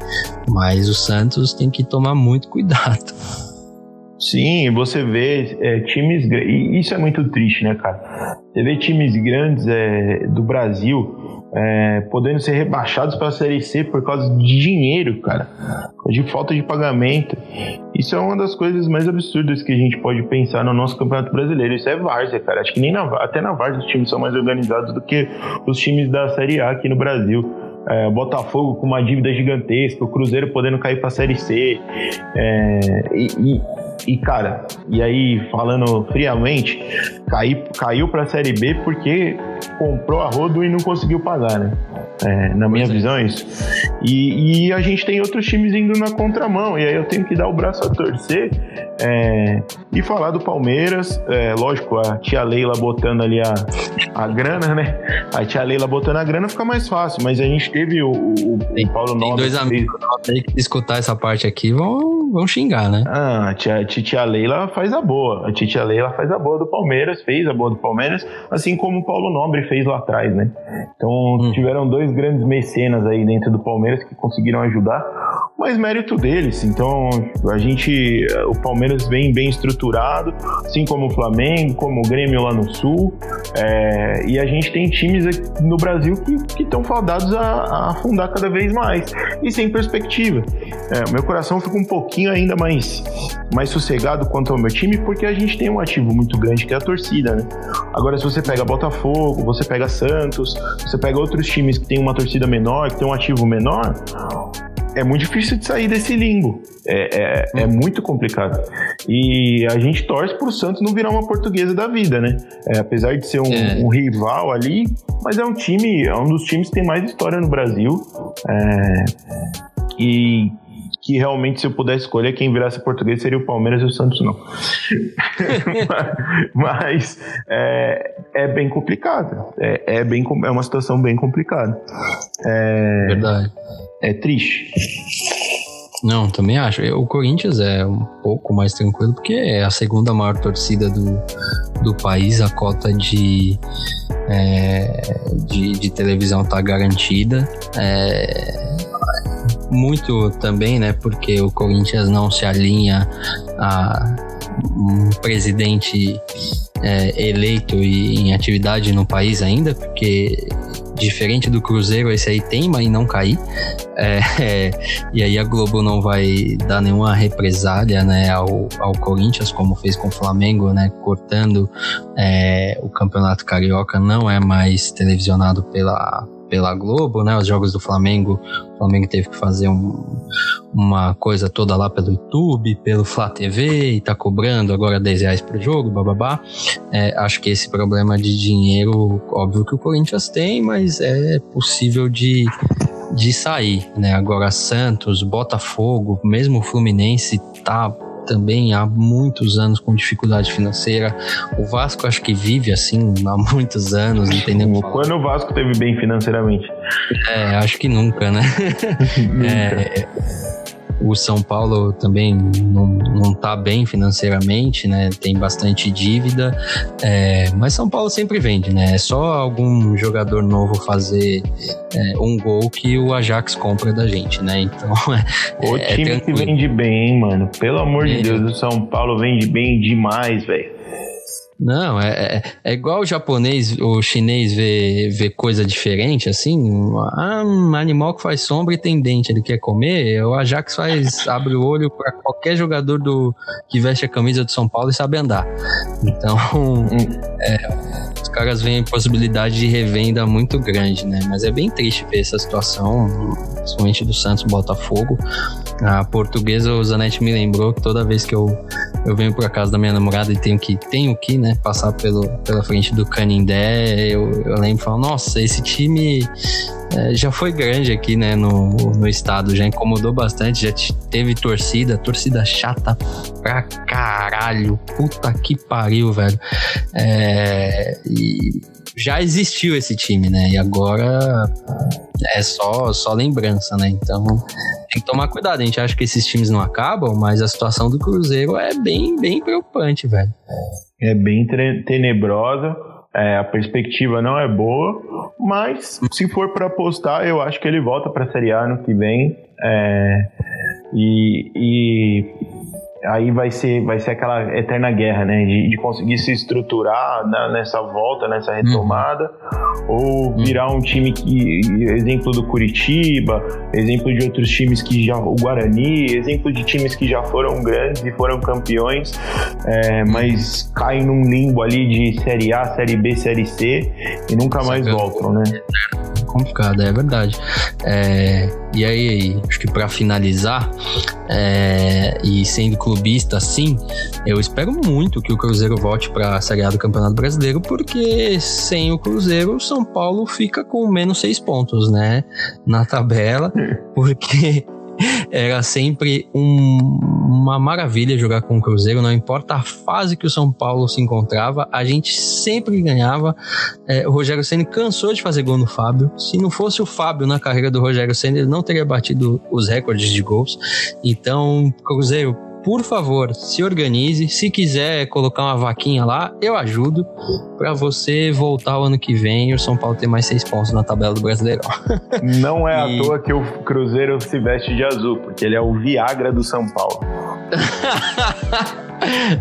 Mas o Santos tem que tomar muito cuidado. Sim, você vê é, times... E isso é muito triste, né, cara? Você vê times grandes é, do Brasil é, podendo ser rebaixados para a Série C por causa de dinheiro, cara. De falta de pagamento. Isso é uma das coisas mais absurdas que a gente pode pensar no nosso Campeonato Brasileiro. Isso é várzea, cara. Acho que nem na, até na várzea os times são mais organizados do que os times da Série A aqui no Brasil. É, Botafogo com uma dívida gigantesca, o Cruzeiro podendo cair para a Série C. É, e... e... E, cara, e aí, falando friamente, cai, caiu pra Série B porque comprou a rodo e não conseguiu pagar, né? É, na minha pois visão é isso. E, e a gente tem outros times indo na contramão, e aí eu tenho que dar o braço a torcer é, e falar do Palmeiras, é, lógico, a tia Leila botando ali a, a grana, né? A tia Leila botando a grana fica mais fácil, mas a gente teve o, o, tem, o Paulo Nobre. Tem dois amigos aí que escutar essa parte aqui vão, vão xingar, né? Ah, a tia, Titia Leila faz a boa. A Titia Leila faz a boa do Palmeiras, fez a boa do Palmeiras, assim como o Paulo Nobre fez lá atrás, né? Então, hum. tiveram dois grandes mecenas aí dentro do Palmeiras que conseguiram ajudar, mas mérito deles. Então, a gente... O Palmeiras vem bem estruturado, assim como o Flamengo, como o Grêmio lá no Sul. É, e a gente tem times aqui no Brasil que estão fadados a, a afundar cada vez mais. E sem perspectiva. É, meu coração fica um pouquinho ainda mais... mais sossegado quanto ao meu time, porque a gente tem um ativo muito grande que é a torcida, né? Agora, se você pega Botafogo, você pega Santos, você pega outros times que tem uma torcida menor, que tem um ativo menor, é muito difícil de sair desse limbo. É, é, é muito complicado. E a gente torce pro Santos não virar uma portuguesa da vida, né? É, apesar de ser um, é. um rival ali, mas é um time, é um dos times que tem mais história no Brasil. É, e... que realmente, se eu pudesse escolher quem virasse português, seria o Palmeiras e o Santos não. Mas é, é bem complicado. É, é, bem, é uma situação bem complicada. É, Verdade. É triste. Não, também acho. O Corinthians é um pouco mais tranquilo, porque é a segunda maior torcida do, do país. A cota de, é, de, de televisão tá garantida. É... muito também, né, porque o Corinthians não se alinha a um presidente é, eleito e em atividade no país ainda, porque diferente do Cruzeiro, esse aí tem, mas não cair. É, é, e aí a Globo não vai dar nenhuma represália, né, ao, ao Corinthians, como fez com o Flamengo, né, cortando é, o Campeonato Carioca, não é mais televisionado pela... pela Globo, né, os jogos do Flamengo, o Flamengo teve que fazer um, uma coisa toda lá pelo YouTube, pelo Flá T V, e tá cobrando agora dez reais pro jogo, bababá. É, acho que esse problema de dinheiro, óbvio que o Corinthians tem, mas é possível de, de sair, né, agora Santos, Botafogo, mesmo o Fluminense tá... também há muitos anos com dificuldade financeira. O Vasco acho que vive assim há muitos anos, não tem nenhum... Quando o Vasco teve bem financeiramente? É, acho que nunca, né? é, o São Paulo também não, não tá bem financeiramente, né? Tem bastante dívida, é, mas São Paulo sempre vende, né? É só algum jogador novo fazer é, um gol que o Ajax compra da gente, né? Então, é, o time é que vende bem, hein, mano? Pelo amor é. de Deus, o São Paulo vende bem demais, velho. Não, é, é, é igual o japonês, o chinês vê, vê coisa diferente, assim, ah, um animal que faz sombra e tem dente, ele quer comer, o Ajax faz, abre o olho para qualquer jogador do, que veste a camisa do São Paulo e sabe andar. Então, é, os caras veem possibilidade de revenda muito grande, né, mas é bem triste ver essa situação, principalmente do Santos, Botafogo. A portuguesa, o Zanetti me lembrou que toda vez que eu, eu venho pra casa da minha namorada e tenho que, tenho que né, passar pelo, pela frente do Canindé, eu, eu lembro e falo, nossa, esse time é, já foi grande aqui, né, no, no estado, já incomodou bastante, já teve torcida, torcida chata pra caralho, puta que pariu, velho. É, e já existiu esse time, né, e agora é só, só lembrança, né, então tem que tomar cuidado. A gente acha que esses times não acabam, mas a situação do Cruzeiro é bem, bem preocupante, velho. É bem tenebrosa, é, a perspectiva não é boa, mas se for para apostar, eu acho que ele volta para a Série A ano que vem, é, e... e... aí vai ser, vai ser aquela eterna guerra, né? De, de conseguir se estruturar na, nessa volta, nessa retomada, uhum. ou virar um time que, exemplo do Curitiba, exemplo de outros times que já... o Guarani, exemplo de times que já foram grandes e foram campeões, é, mas caem num limbo ali de Série A, Série B, Série C e nunca Essa mais voltam, né? É complicado, é verdade. É, e aí, acho que pra finalizar, é, e sendo que clubista, sim, eu espero muito que o Cruzeiro volte para a Série A do Campeonato Brasileiro, porque sem o Cruzeiro, o São Paulo fica com menos seis pontos, né, na tabela, porque era sempre um, uma maravilha jogar com o Cruzeiro, não importa a fase que o São Paulo se encontrava, a gente sempre ganhava. É, o Rogério Ceni cansou de fazer gol no Fábio, se não fosse o Fábio na carreira do Rogério Ceni, ele não teria batido os recordes de gols. Então, Cruzeiro, por favor, se organize. Se quiser colocar uma vaquinha lá, eu ajudo, pra você voltar o ano que vem e o São Paulo ter mais seis pontos na tabela do Brasileirão. Não é e... à toa que o Cruzeiro se veste de azul, porque ele é o Viagra do São Paulo.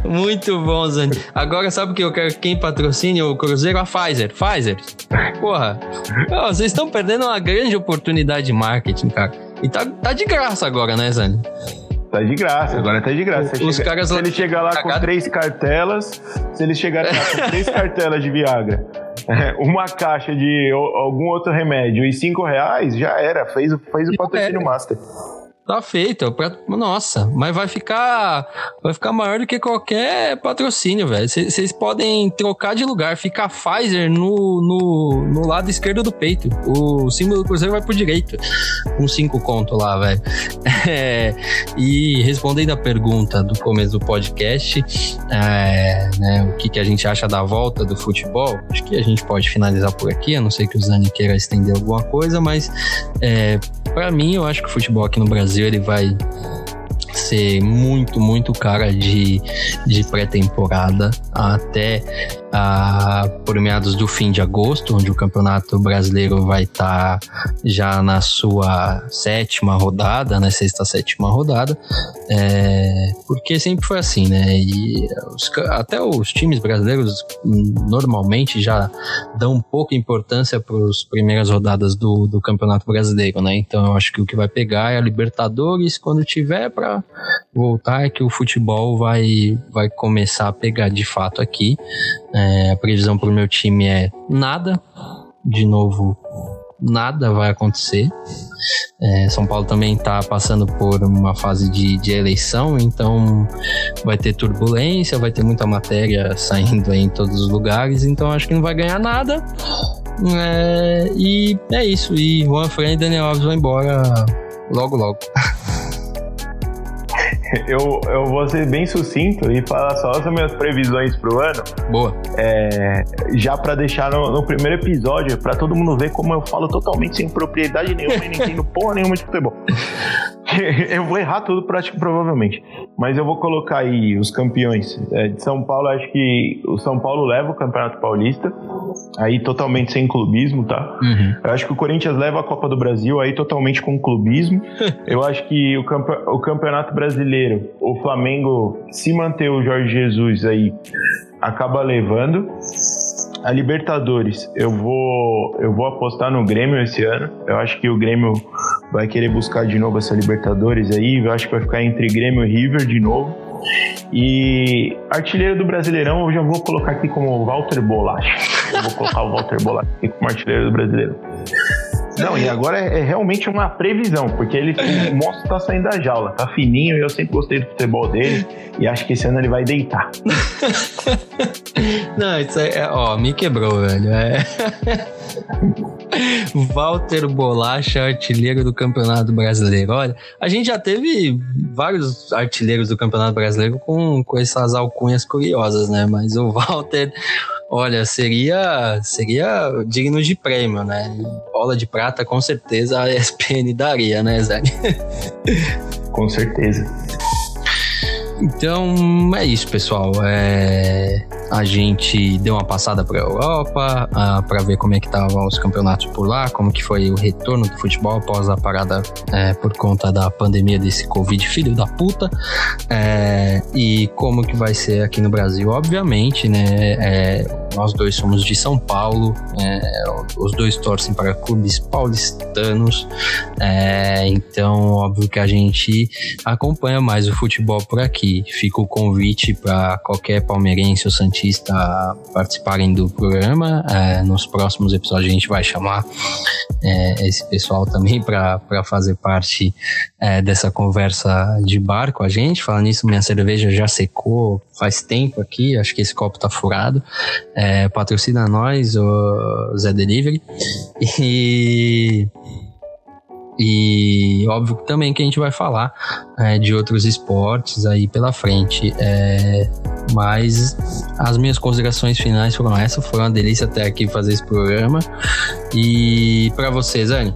Muito bom, Zani. Agora sabe o que eu quero? Quem patrocine o Cruzeiro? A Pfizer. Pfizer. Porra. Oh, vocês estão perdendo uma grande oportunidade de marketing, cara. E tá, tá de graça agora, né, Zani? Tá de graça, agora tá de graça. Os chega, caras se ele chegar lá cagado. com três cartelas, se ele chegar lá com três cartelas de Viagra, uma caixa de algum outro remédio e cinco reais, já era, fez, fez o patrocínio master. Tá feito, nossa, mas vai ficar, vai ficar maior do que qualquer patrocínio, velho. Vocês podem trocar de lugar, ficar Pfizer no, no, no lado esquerdo do peito. O símbolo do Cruzeiro vai pro direito, com cinco conto lá, velho. É, e respondendo a pergunta do começo do podcast, é, né, o que, que a gente acha da volta do futebol, acho que a gente pode finalizar por aqui, a não ser que o Zani queira estender alguma coisa, mas é, pra mim, eu acho que o futebol aqui no Brasil ele vai ser muito, muito cara de, de pré-temporada até ah, por meados do fim de agosto, onde o Campeonato Brasileiro vai estar tá já na sua sétima rodada, né, sexta, sétima rodada, é, porque sempre foi assim, né, e os, até os times brasileiros normalmente já dão pouca importância para as primeiras rodadas do, do Campeonato Brasileiro, né, então eu acho que o que vai pegar é a Libertadores quando tiver para voltar, é que o futebol vai, vai começar a pegar de fato aqui. É, a previsão para o meu time é nada, de novo, nada vai acontecer. É, São Paulo também está passando por uma fase de, de eleição, então vai ter turbulência, vai ter muita matéria saindo aí em todos os lugares, então acho que não vai ganhar nada. É, e é isso, e Juan Fran e Daniel Alves vão embora logo logo. Eu, eu vou ser bem sucinto e falar só as minhas previsões pro ano. Boa. É, já pra deixar no, no primeiro episódio, pra todo mundo ver como eu falo totalmente sem propriedade nenhuma e não entendo porra nenhuma de futebol. Eu vou errar tudo, provavelmente. Mas eu vou colocar aí os campeões é, de São Paulo. Acho que o São Paulo leva o Campeonato Paulista, aí totalmente sem clubismo, tá? Uhum. Eu acho que o Corinthians leva a Copa do Brasil, aí totalmente com clubismo. Eu acho que o, campe... o Campeonato Brasileiro, o Flamengo, se manter o Jorge Jesus aí, acaba levando. A Libertadores, eu vou, eu vou apostar no Grêmio esse ano. Eu acho que o Grêmio vai querer buscar de novo essa Libertadores aí. Eu acho que vai ficar entre Grêmio e River de novo. E artilheiro do Brasileirão, eu já vou colocar aqui como Walter Bolacha. Eu vou colocar o Walter Bolacha aqui como artilheiro do Brasileiro. Não, e agora é, é realmente uma previsão, porque ele, o monstro tá saindo da jaula, tá fininho, e eu sempre gostei do futebol dele, e acho que esse ano ele vai deitar. Não, isso aí, ó, me quebrou, velho. É. Walter Bolacha, artilheiro do Campeonato Brasileiro. Olha, a gente já teve vários artilheiros do Campeonato Brasileiro com, com essas alcunhas curiosas, né? Mas o Walter... Olha, seria, seria digno de prêmio, né? Bola de prata, com certeza, a E S P N daria, né, Zé? Com certeza. Então, é isso, pessoal. É... A gente deu uma passada para a Europa, ah, para ver como é que estavam os campeonatos por lá, como que foi o retorno do futebol após a parada é, por conta da pandemia desse Covid, filho da puta, é, e como que vai ser aqui no Brasil. Obviamente, né, é, nós dois somos de São Paulo, é, os dois torcem para clubes paulistanos, é, então óbvio que a gente acompanha mais o futebol por aqui. Fica o convite para qualquer palmeirense ou santista participarem do programa. É, nos próximos episódios a gente vai chamar é, esse pessoal também para fazer parte é, dessa conversa de bar com a gente. Falando nisso, minha cerveja já secou faz tempo aqui, acho que esse copo tá furado. É, patrocina nós, o Zé Delivery. E... E óbvio também que a gente vai falar é, de outros esportes aí pela frente. É, mas as minhas considerações finais foram essas. Foi uma delícia até aqui fazer esse programa. E para você, Zane?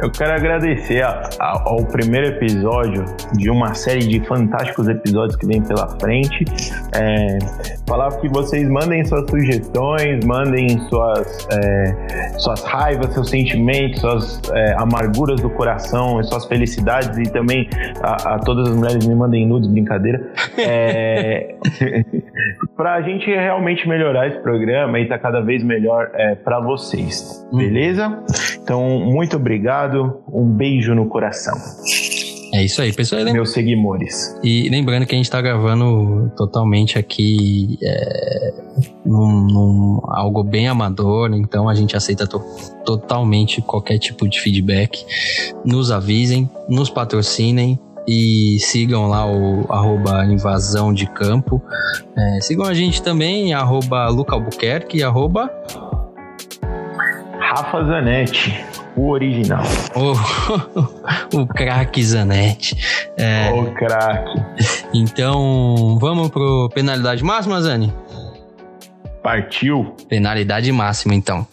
Eu quero agradecer a, a, ao primeiro episódio de uma série de fantásticos episódios que vem pela frente. É, falar que vocês mandem suas sugestões, mandem suas, é, suas raivas, seus sentimentos, suas é, amarguras do coração, suas felicidades, e também a, a todas as mulheres me mandem nudes, brincadeira. É, pra gente realmente melhorar esse programa e tá cada vez melhor é, pra vocês. Beleza? Então, muito obrigado. Um beijo no coração. É isso aí, pessoal. Meus seguidores. E lembrando que a gente tá gravando totalmente aqui é, num, num, algo bem amador, então a gente aceita to- totalmente qualquer tipo de feedback. Nos avisem, nos patrocinem e sigam lá o arroba Invasão de Campo. É, sigam a gente também, arroba Luca Albuquerque, arroba Rafa Zanetti, o original. O, o craque Zanetti. É, o craque. Então, vamos pro penalidade máxima, Zani? Partiu. Penalidade máxima, então.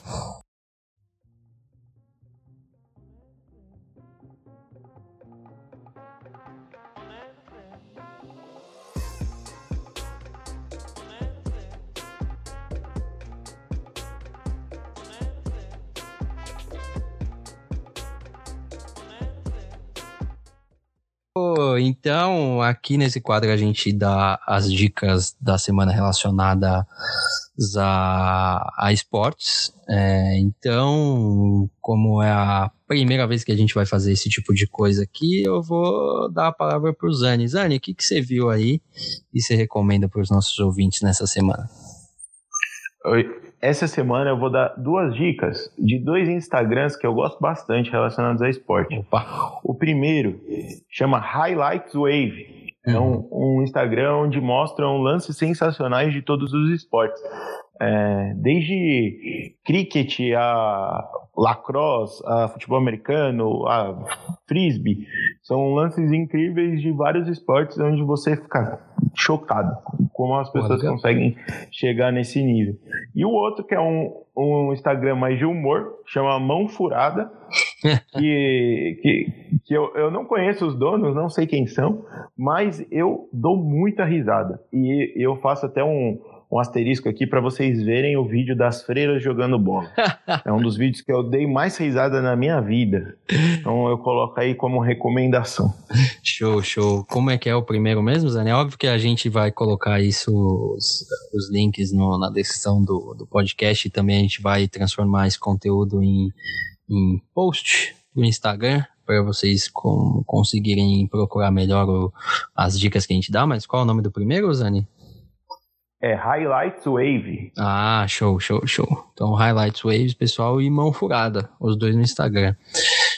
Então, aqui nesse quadro a gente dá as dicas da semana relacionadas a, a esportes. É, então, como é a primeira vez que a gente vai fazer esse tipo de coisa aqui, eu vou dar a palavra para o Zani. Zani, o que, que você viu aí e você recomenda para os nossos ouvintes nessa semana? Oi. Essa semana eu vou dar duas dicas de dois Instagrams que eu gosto bastante relacionados a esporte. Opa. O primeiro chama Highlights Wave. É um, um Instagram onde mostram lances sensacionais de todos os esportes. É, desde cricket a lacrosse, a futebol americano, a frisbee. São lances incríveis de vários esportes onde você fica chocado como as pessoas Olha. conseguem chegar nesse nível. E o outro, que é um, um Instagram mais de humor, chama Mão Furada, que, que, que eu, eu não conheço os donos, não sei quem são, mas eu dou muita risada. E eu faço até um... um asterisco aqui para vocês verem o vídeo das freiras jogando bola. É um dos vídeos que eu dei mais risada na minha vida. Então eu coloco aí como recomendação. Show, show. Como é que é o primeiro mesmo, Zé? É óbvio que a gente vai colocar isso, os, os links no, na descrição do, do podcast, e também a gente vai transformar esse conteúdo em, em post no Instagram, para vocês com, conseguirem procurar melhor o, as dicas que a gente dá. Mas qual é o nome do primeiro, Zani? É Highlights Wave. Ah, show, show, show. Então, Highlights Waves, pessoal, e Mão Furada, os dois no Instagram.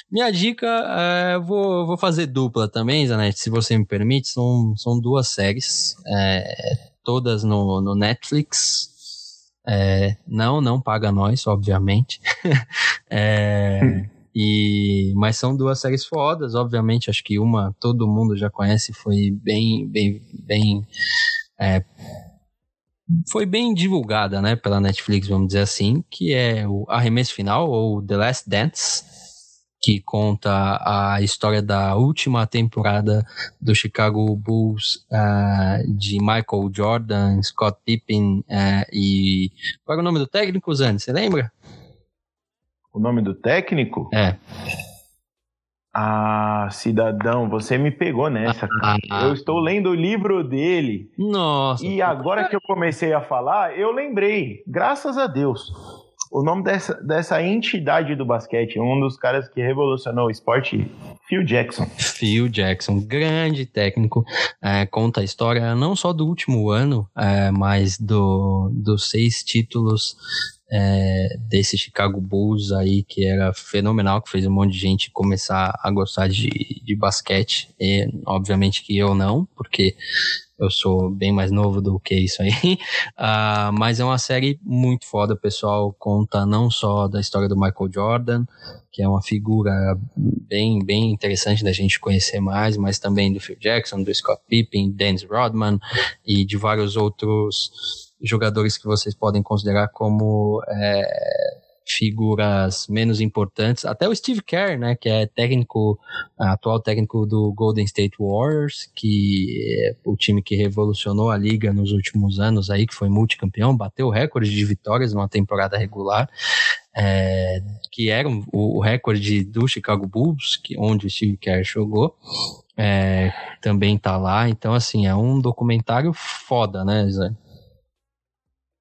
Minha dica, é, vou, vou fazer dupla também, Zanetti, se você me permite. São, são duas séries, é, todas no, no Netflix. É, não, não paga nós, obviamente. é, e, mas são duas séries fodas, obviamente. Acho que uma todo mundo já conhece, foi bem... bem, bem é, foi bem divulgada, né, pela Netflix, vamos dizer assim, que é o Arremesso Final, ou The Last Dance, que conta a história da última temporada do Chicago Bulls, uh, de Michael Jordan, Scott Pippen, uh, e... Qual é o nome do técnico, Zane? Você lembra? O nome do técnico? É. Ah, cidadão, você me pegou nessa. Ah, ah, eu estou lendo o livro dele. Nossa. E agora que eu comecei a falar, eu lembrei. Graças a Deus. O nome dessa, dessa entidade do basquete, um dos caras que revolucionou o esporte, Phil Jackson. Phil Jackson, grande técnico, é, conta a história não só do último ano, é, mas do, dos seis títulos... É, desse Chicago Bulls aí, que era fenomenal, que fez um monte de gente começar a gostar de, de basquete, e obviamente que eu não, porque eu sou bem mais novo do que isso aí, uh, mas é uma série muito foda, pessoal, conta não só da história do Michael Jordan, que é uma figura bem, bem interessante da gente conhecer mais, mas também do Phil Jackson, do Scott Pippen, Dennis Rodman e de vários outros jogadores que vocês podem considerar como é, figuras menos importantes, até o Steve Kerr, né, que é técnico, atual técnico do Golden State Warriors, que é o time que revolucionou a liga nos últimos anos aí, que foi multicampeão, bateu o recorde de vitórias numa temporada regular, é, que era o recorde do Chicago Bulls, que, onde o Steve Kerr jogou. É, também tá lá, então assim, é um documentário foda, né, Zé?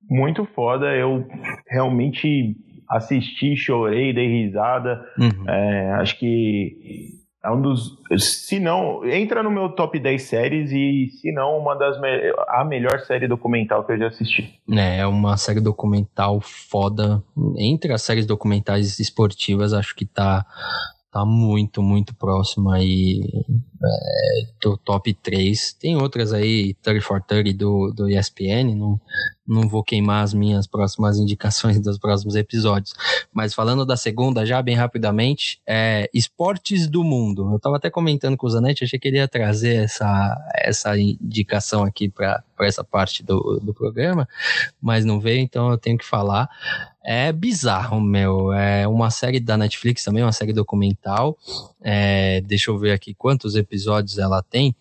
Muito foda, eu realmente assisti, chorei, dei risada, uhum. é, acho que é um dos, se não, entra no meu top dez séries e se não, uma das, me- a melhor série documental que eu já assisti. É, é uma série documental foda, entre as séries documentais esportivas, acho que tá... tá muito, muito próximo aí é, do top três. Tem outras aí, thirty for thirty do, do E S P N, não, não vou queimar as minhas próximas indicações dos próximos episódios. Mas falando da segunda, já bem rapidamente, é, Esportes do Mundo. Eu estava até comentando com o Zanetti, achei que ele ia trazer essa, essa indicação aqui para essa parte do, do programa, mas não veio, então eu tenho que falar. É bizarro, meu, é uma série da Netflix também, uma série documental, é, deixa eu ver aqui quantos episódios ela tem,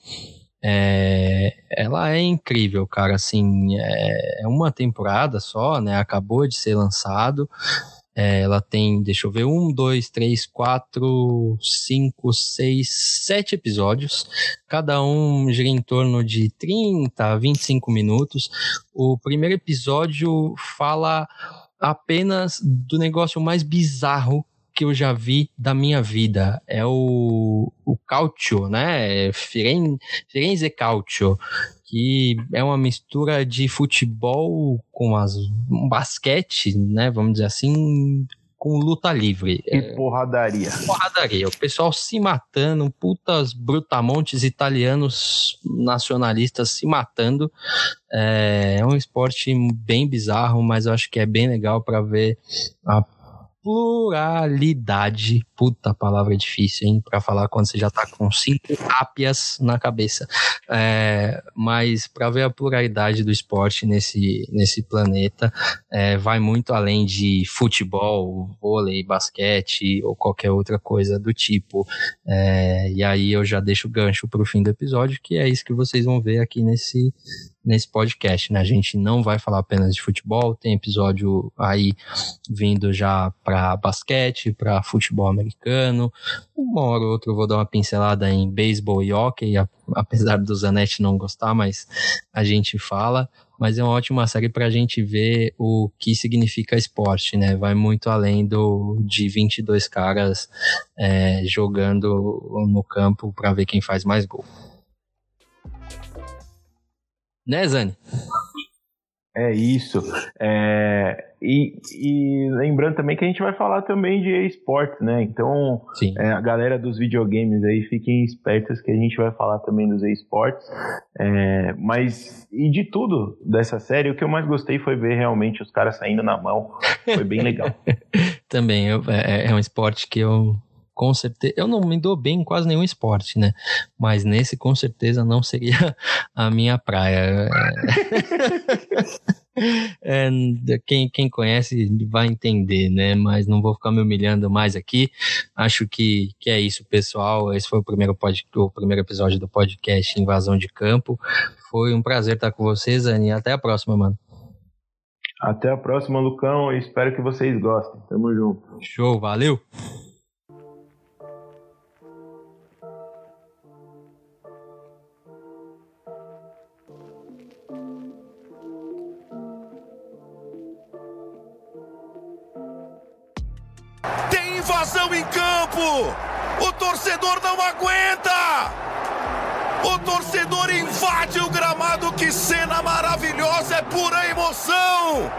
é, ela é incrível, cara, assim, é, é uma temporada só, né, acabou de ser lançado, É, ela tem, deixa eu ver, um, dois, três, quatro, cinco, seis, sete episódios. Cada um gira em torno de trinta a vinte e cinco minutos. O primeiro episódio fala apenas do negócio mais bizarro que eu já vi da minha vida. É o, o Calcio, né? Firenze Calcio, que é uma mistura de futebol com as, um basquete, né? Vamos dizer assim, com luta livre. E porradaria. Porradaria. O pessoal se matando, putas brutamontes italianos nacionalistas se matando. É, é um esporte bem bizarro, mas eu acho que é bem legal para ver a pluralidade, puta palavra difícil, hein, pra falar quando você já tá com cinco ápias na cabeça, é, mas pra ver a pluralidade do esporte nesse, nesse planeta, é, vai muito além de futebol, vôlei, basquete ou qualquer outra coisa do tipo, é, e aí eu já deixo o gancho pro fim do episódio, que é isso que vocês vão ver aqui nesse... nesse podcast, né? A gente não vai falar apenas de futebol, tem episódio aí vindo já para basquete, para futebol americano, uma hora ou outra eu vou dar uma pincelada em beisebol e hóquei, apesar do Zanetti não gostar, mas a gente fala, mas é uma ótima série pra gente ver o que significa esporte, né? Vai muito além do, de vinte e dois caras é, jogando no campo para ver quem faz mais gol. Né, Zane? É isso. É, e, e lembrando também que a gente vai falar também de esportes, né? Então, é, a galera dos videogames aí, fiquem espertos que a gente vai falar também dos esportes. É, mas, e de tudo dessa série, o que eu mais gostei foi ver realmente os caras saindo na mão. Foi bem legal. Também, eu, é, é um esporte que eu... com certeza, eu não me dou bem em quase nenhum esporte, né? Mas nesse, com certeza, não seria a minha praia. É, quem, quem conhece vai entender, né? Mas não vou ficar me humilhando mais aqui. Acho que, que é isso, pessoal. Esse foi o primeiro, pod, o primeiro episódio do podcast Invasão de Campo. Foi um prazer estar com vocês, Ani. Até a próxima, mano. Até a próxima, Lucão. Eu espero que vocês gostem. Tamo junto. Show, valeu! Invasão em campo, o torcedor não aguenta, o torcedor invade o gramado, que cena maravilhosa, é pura emoção.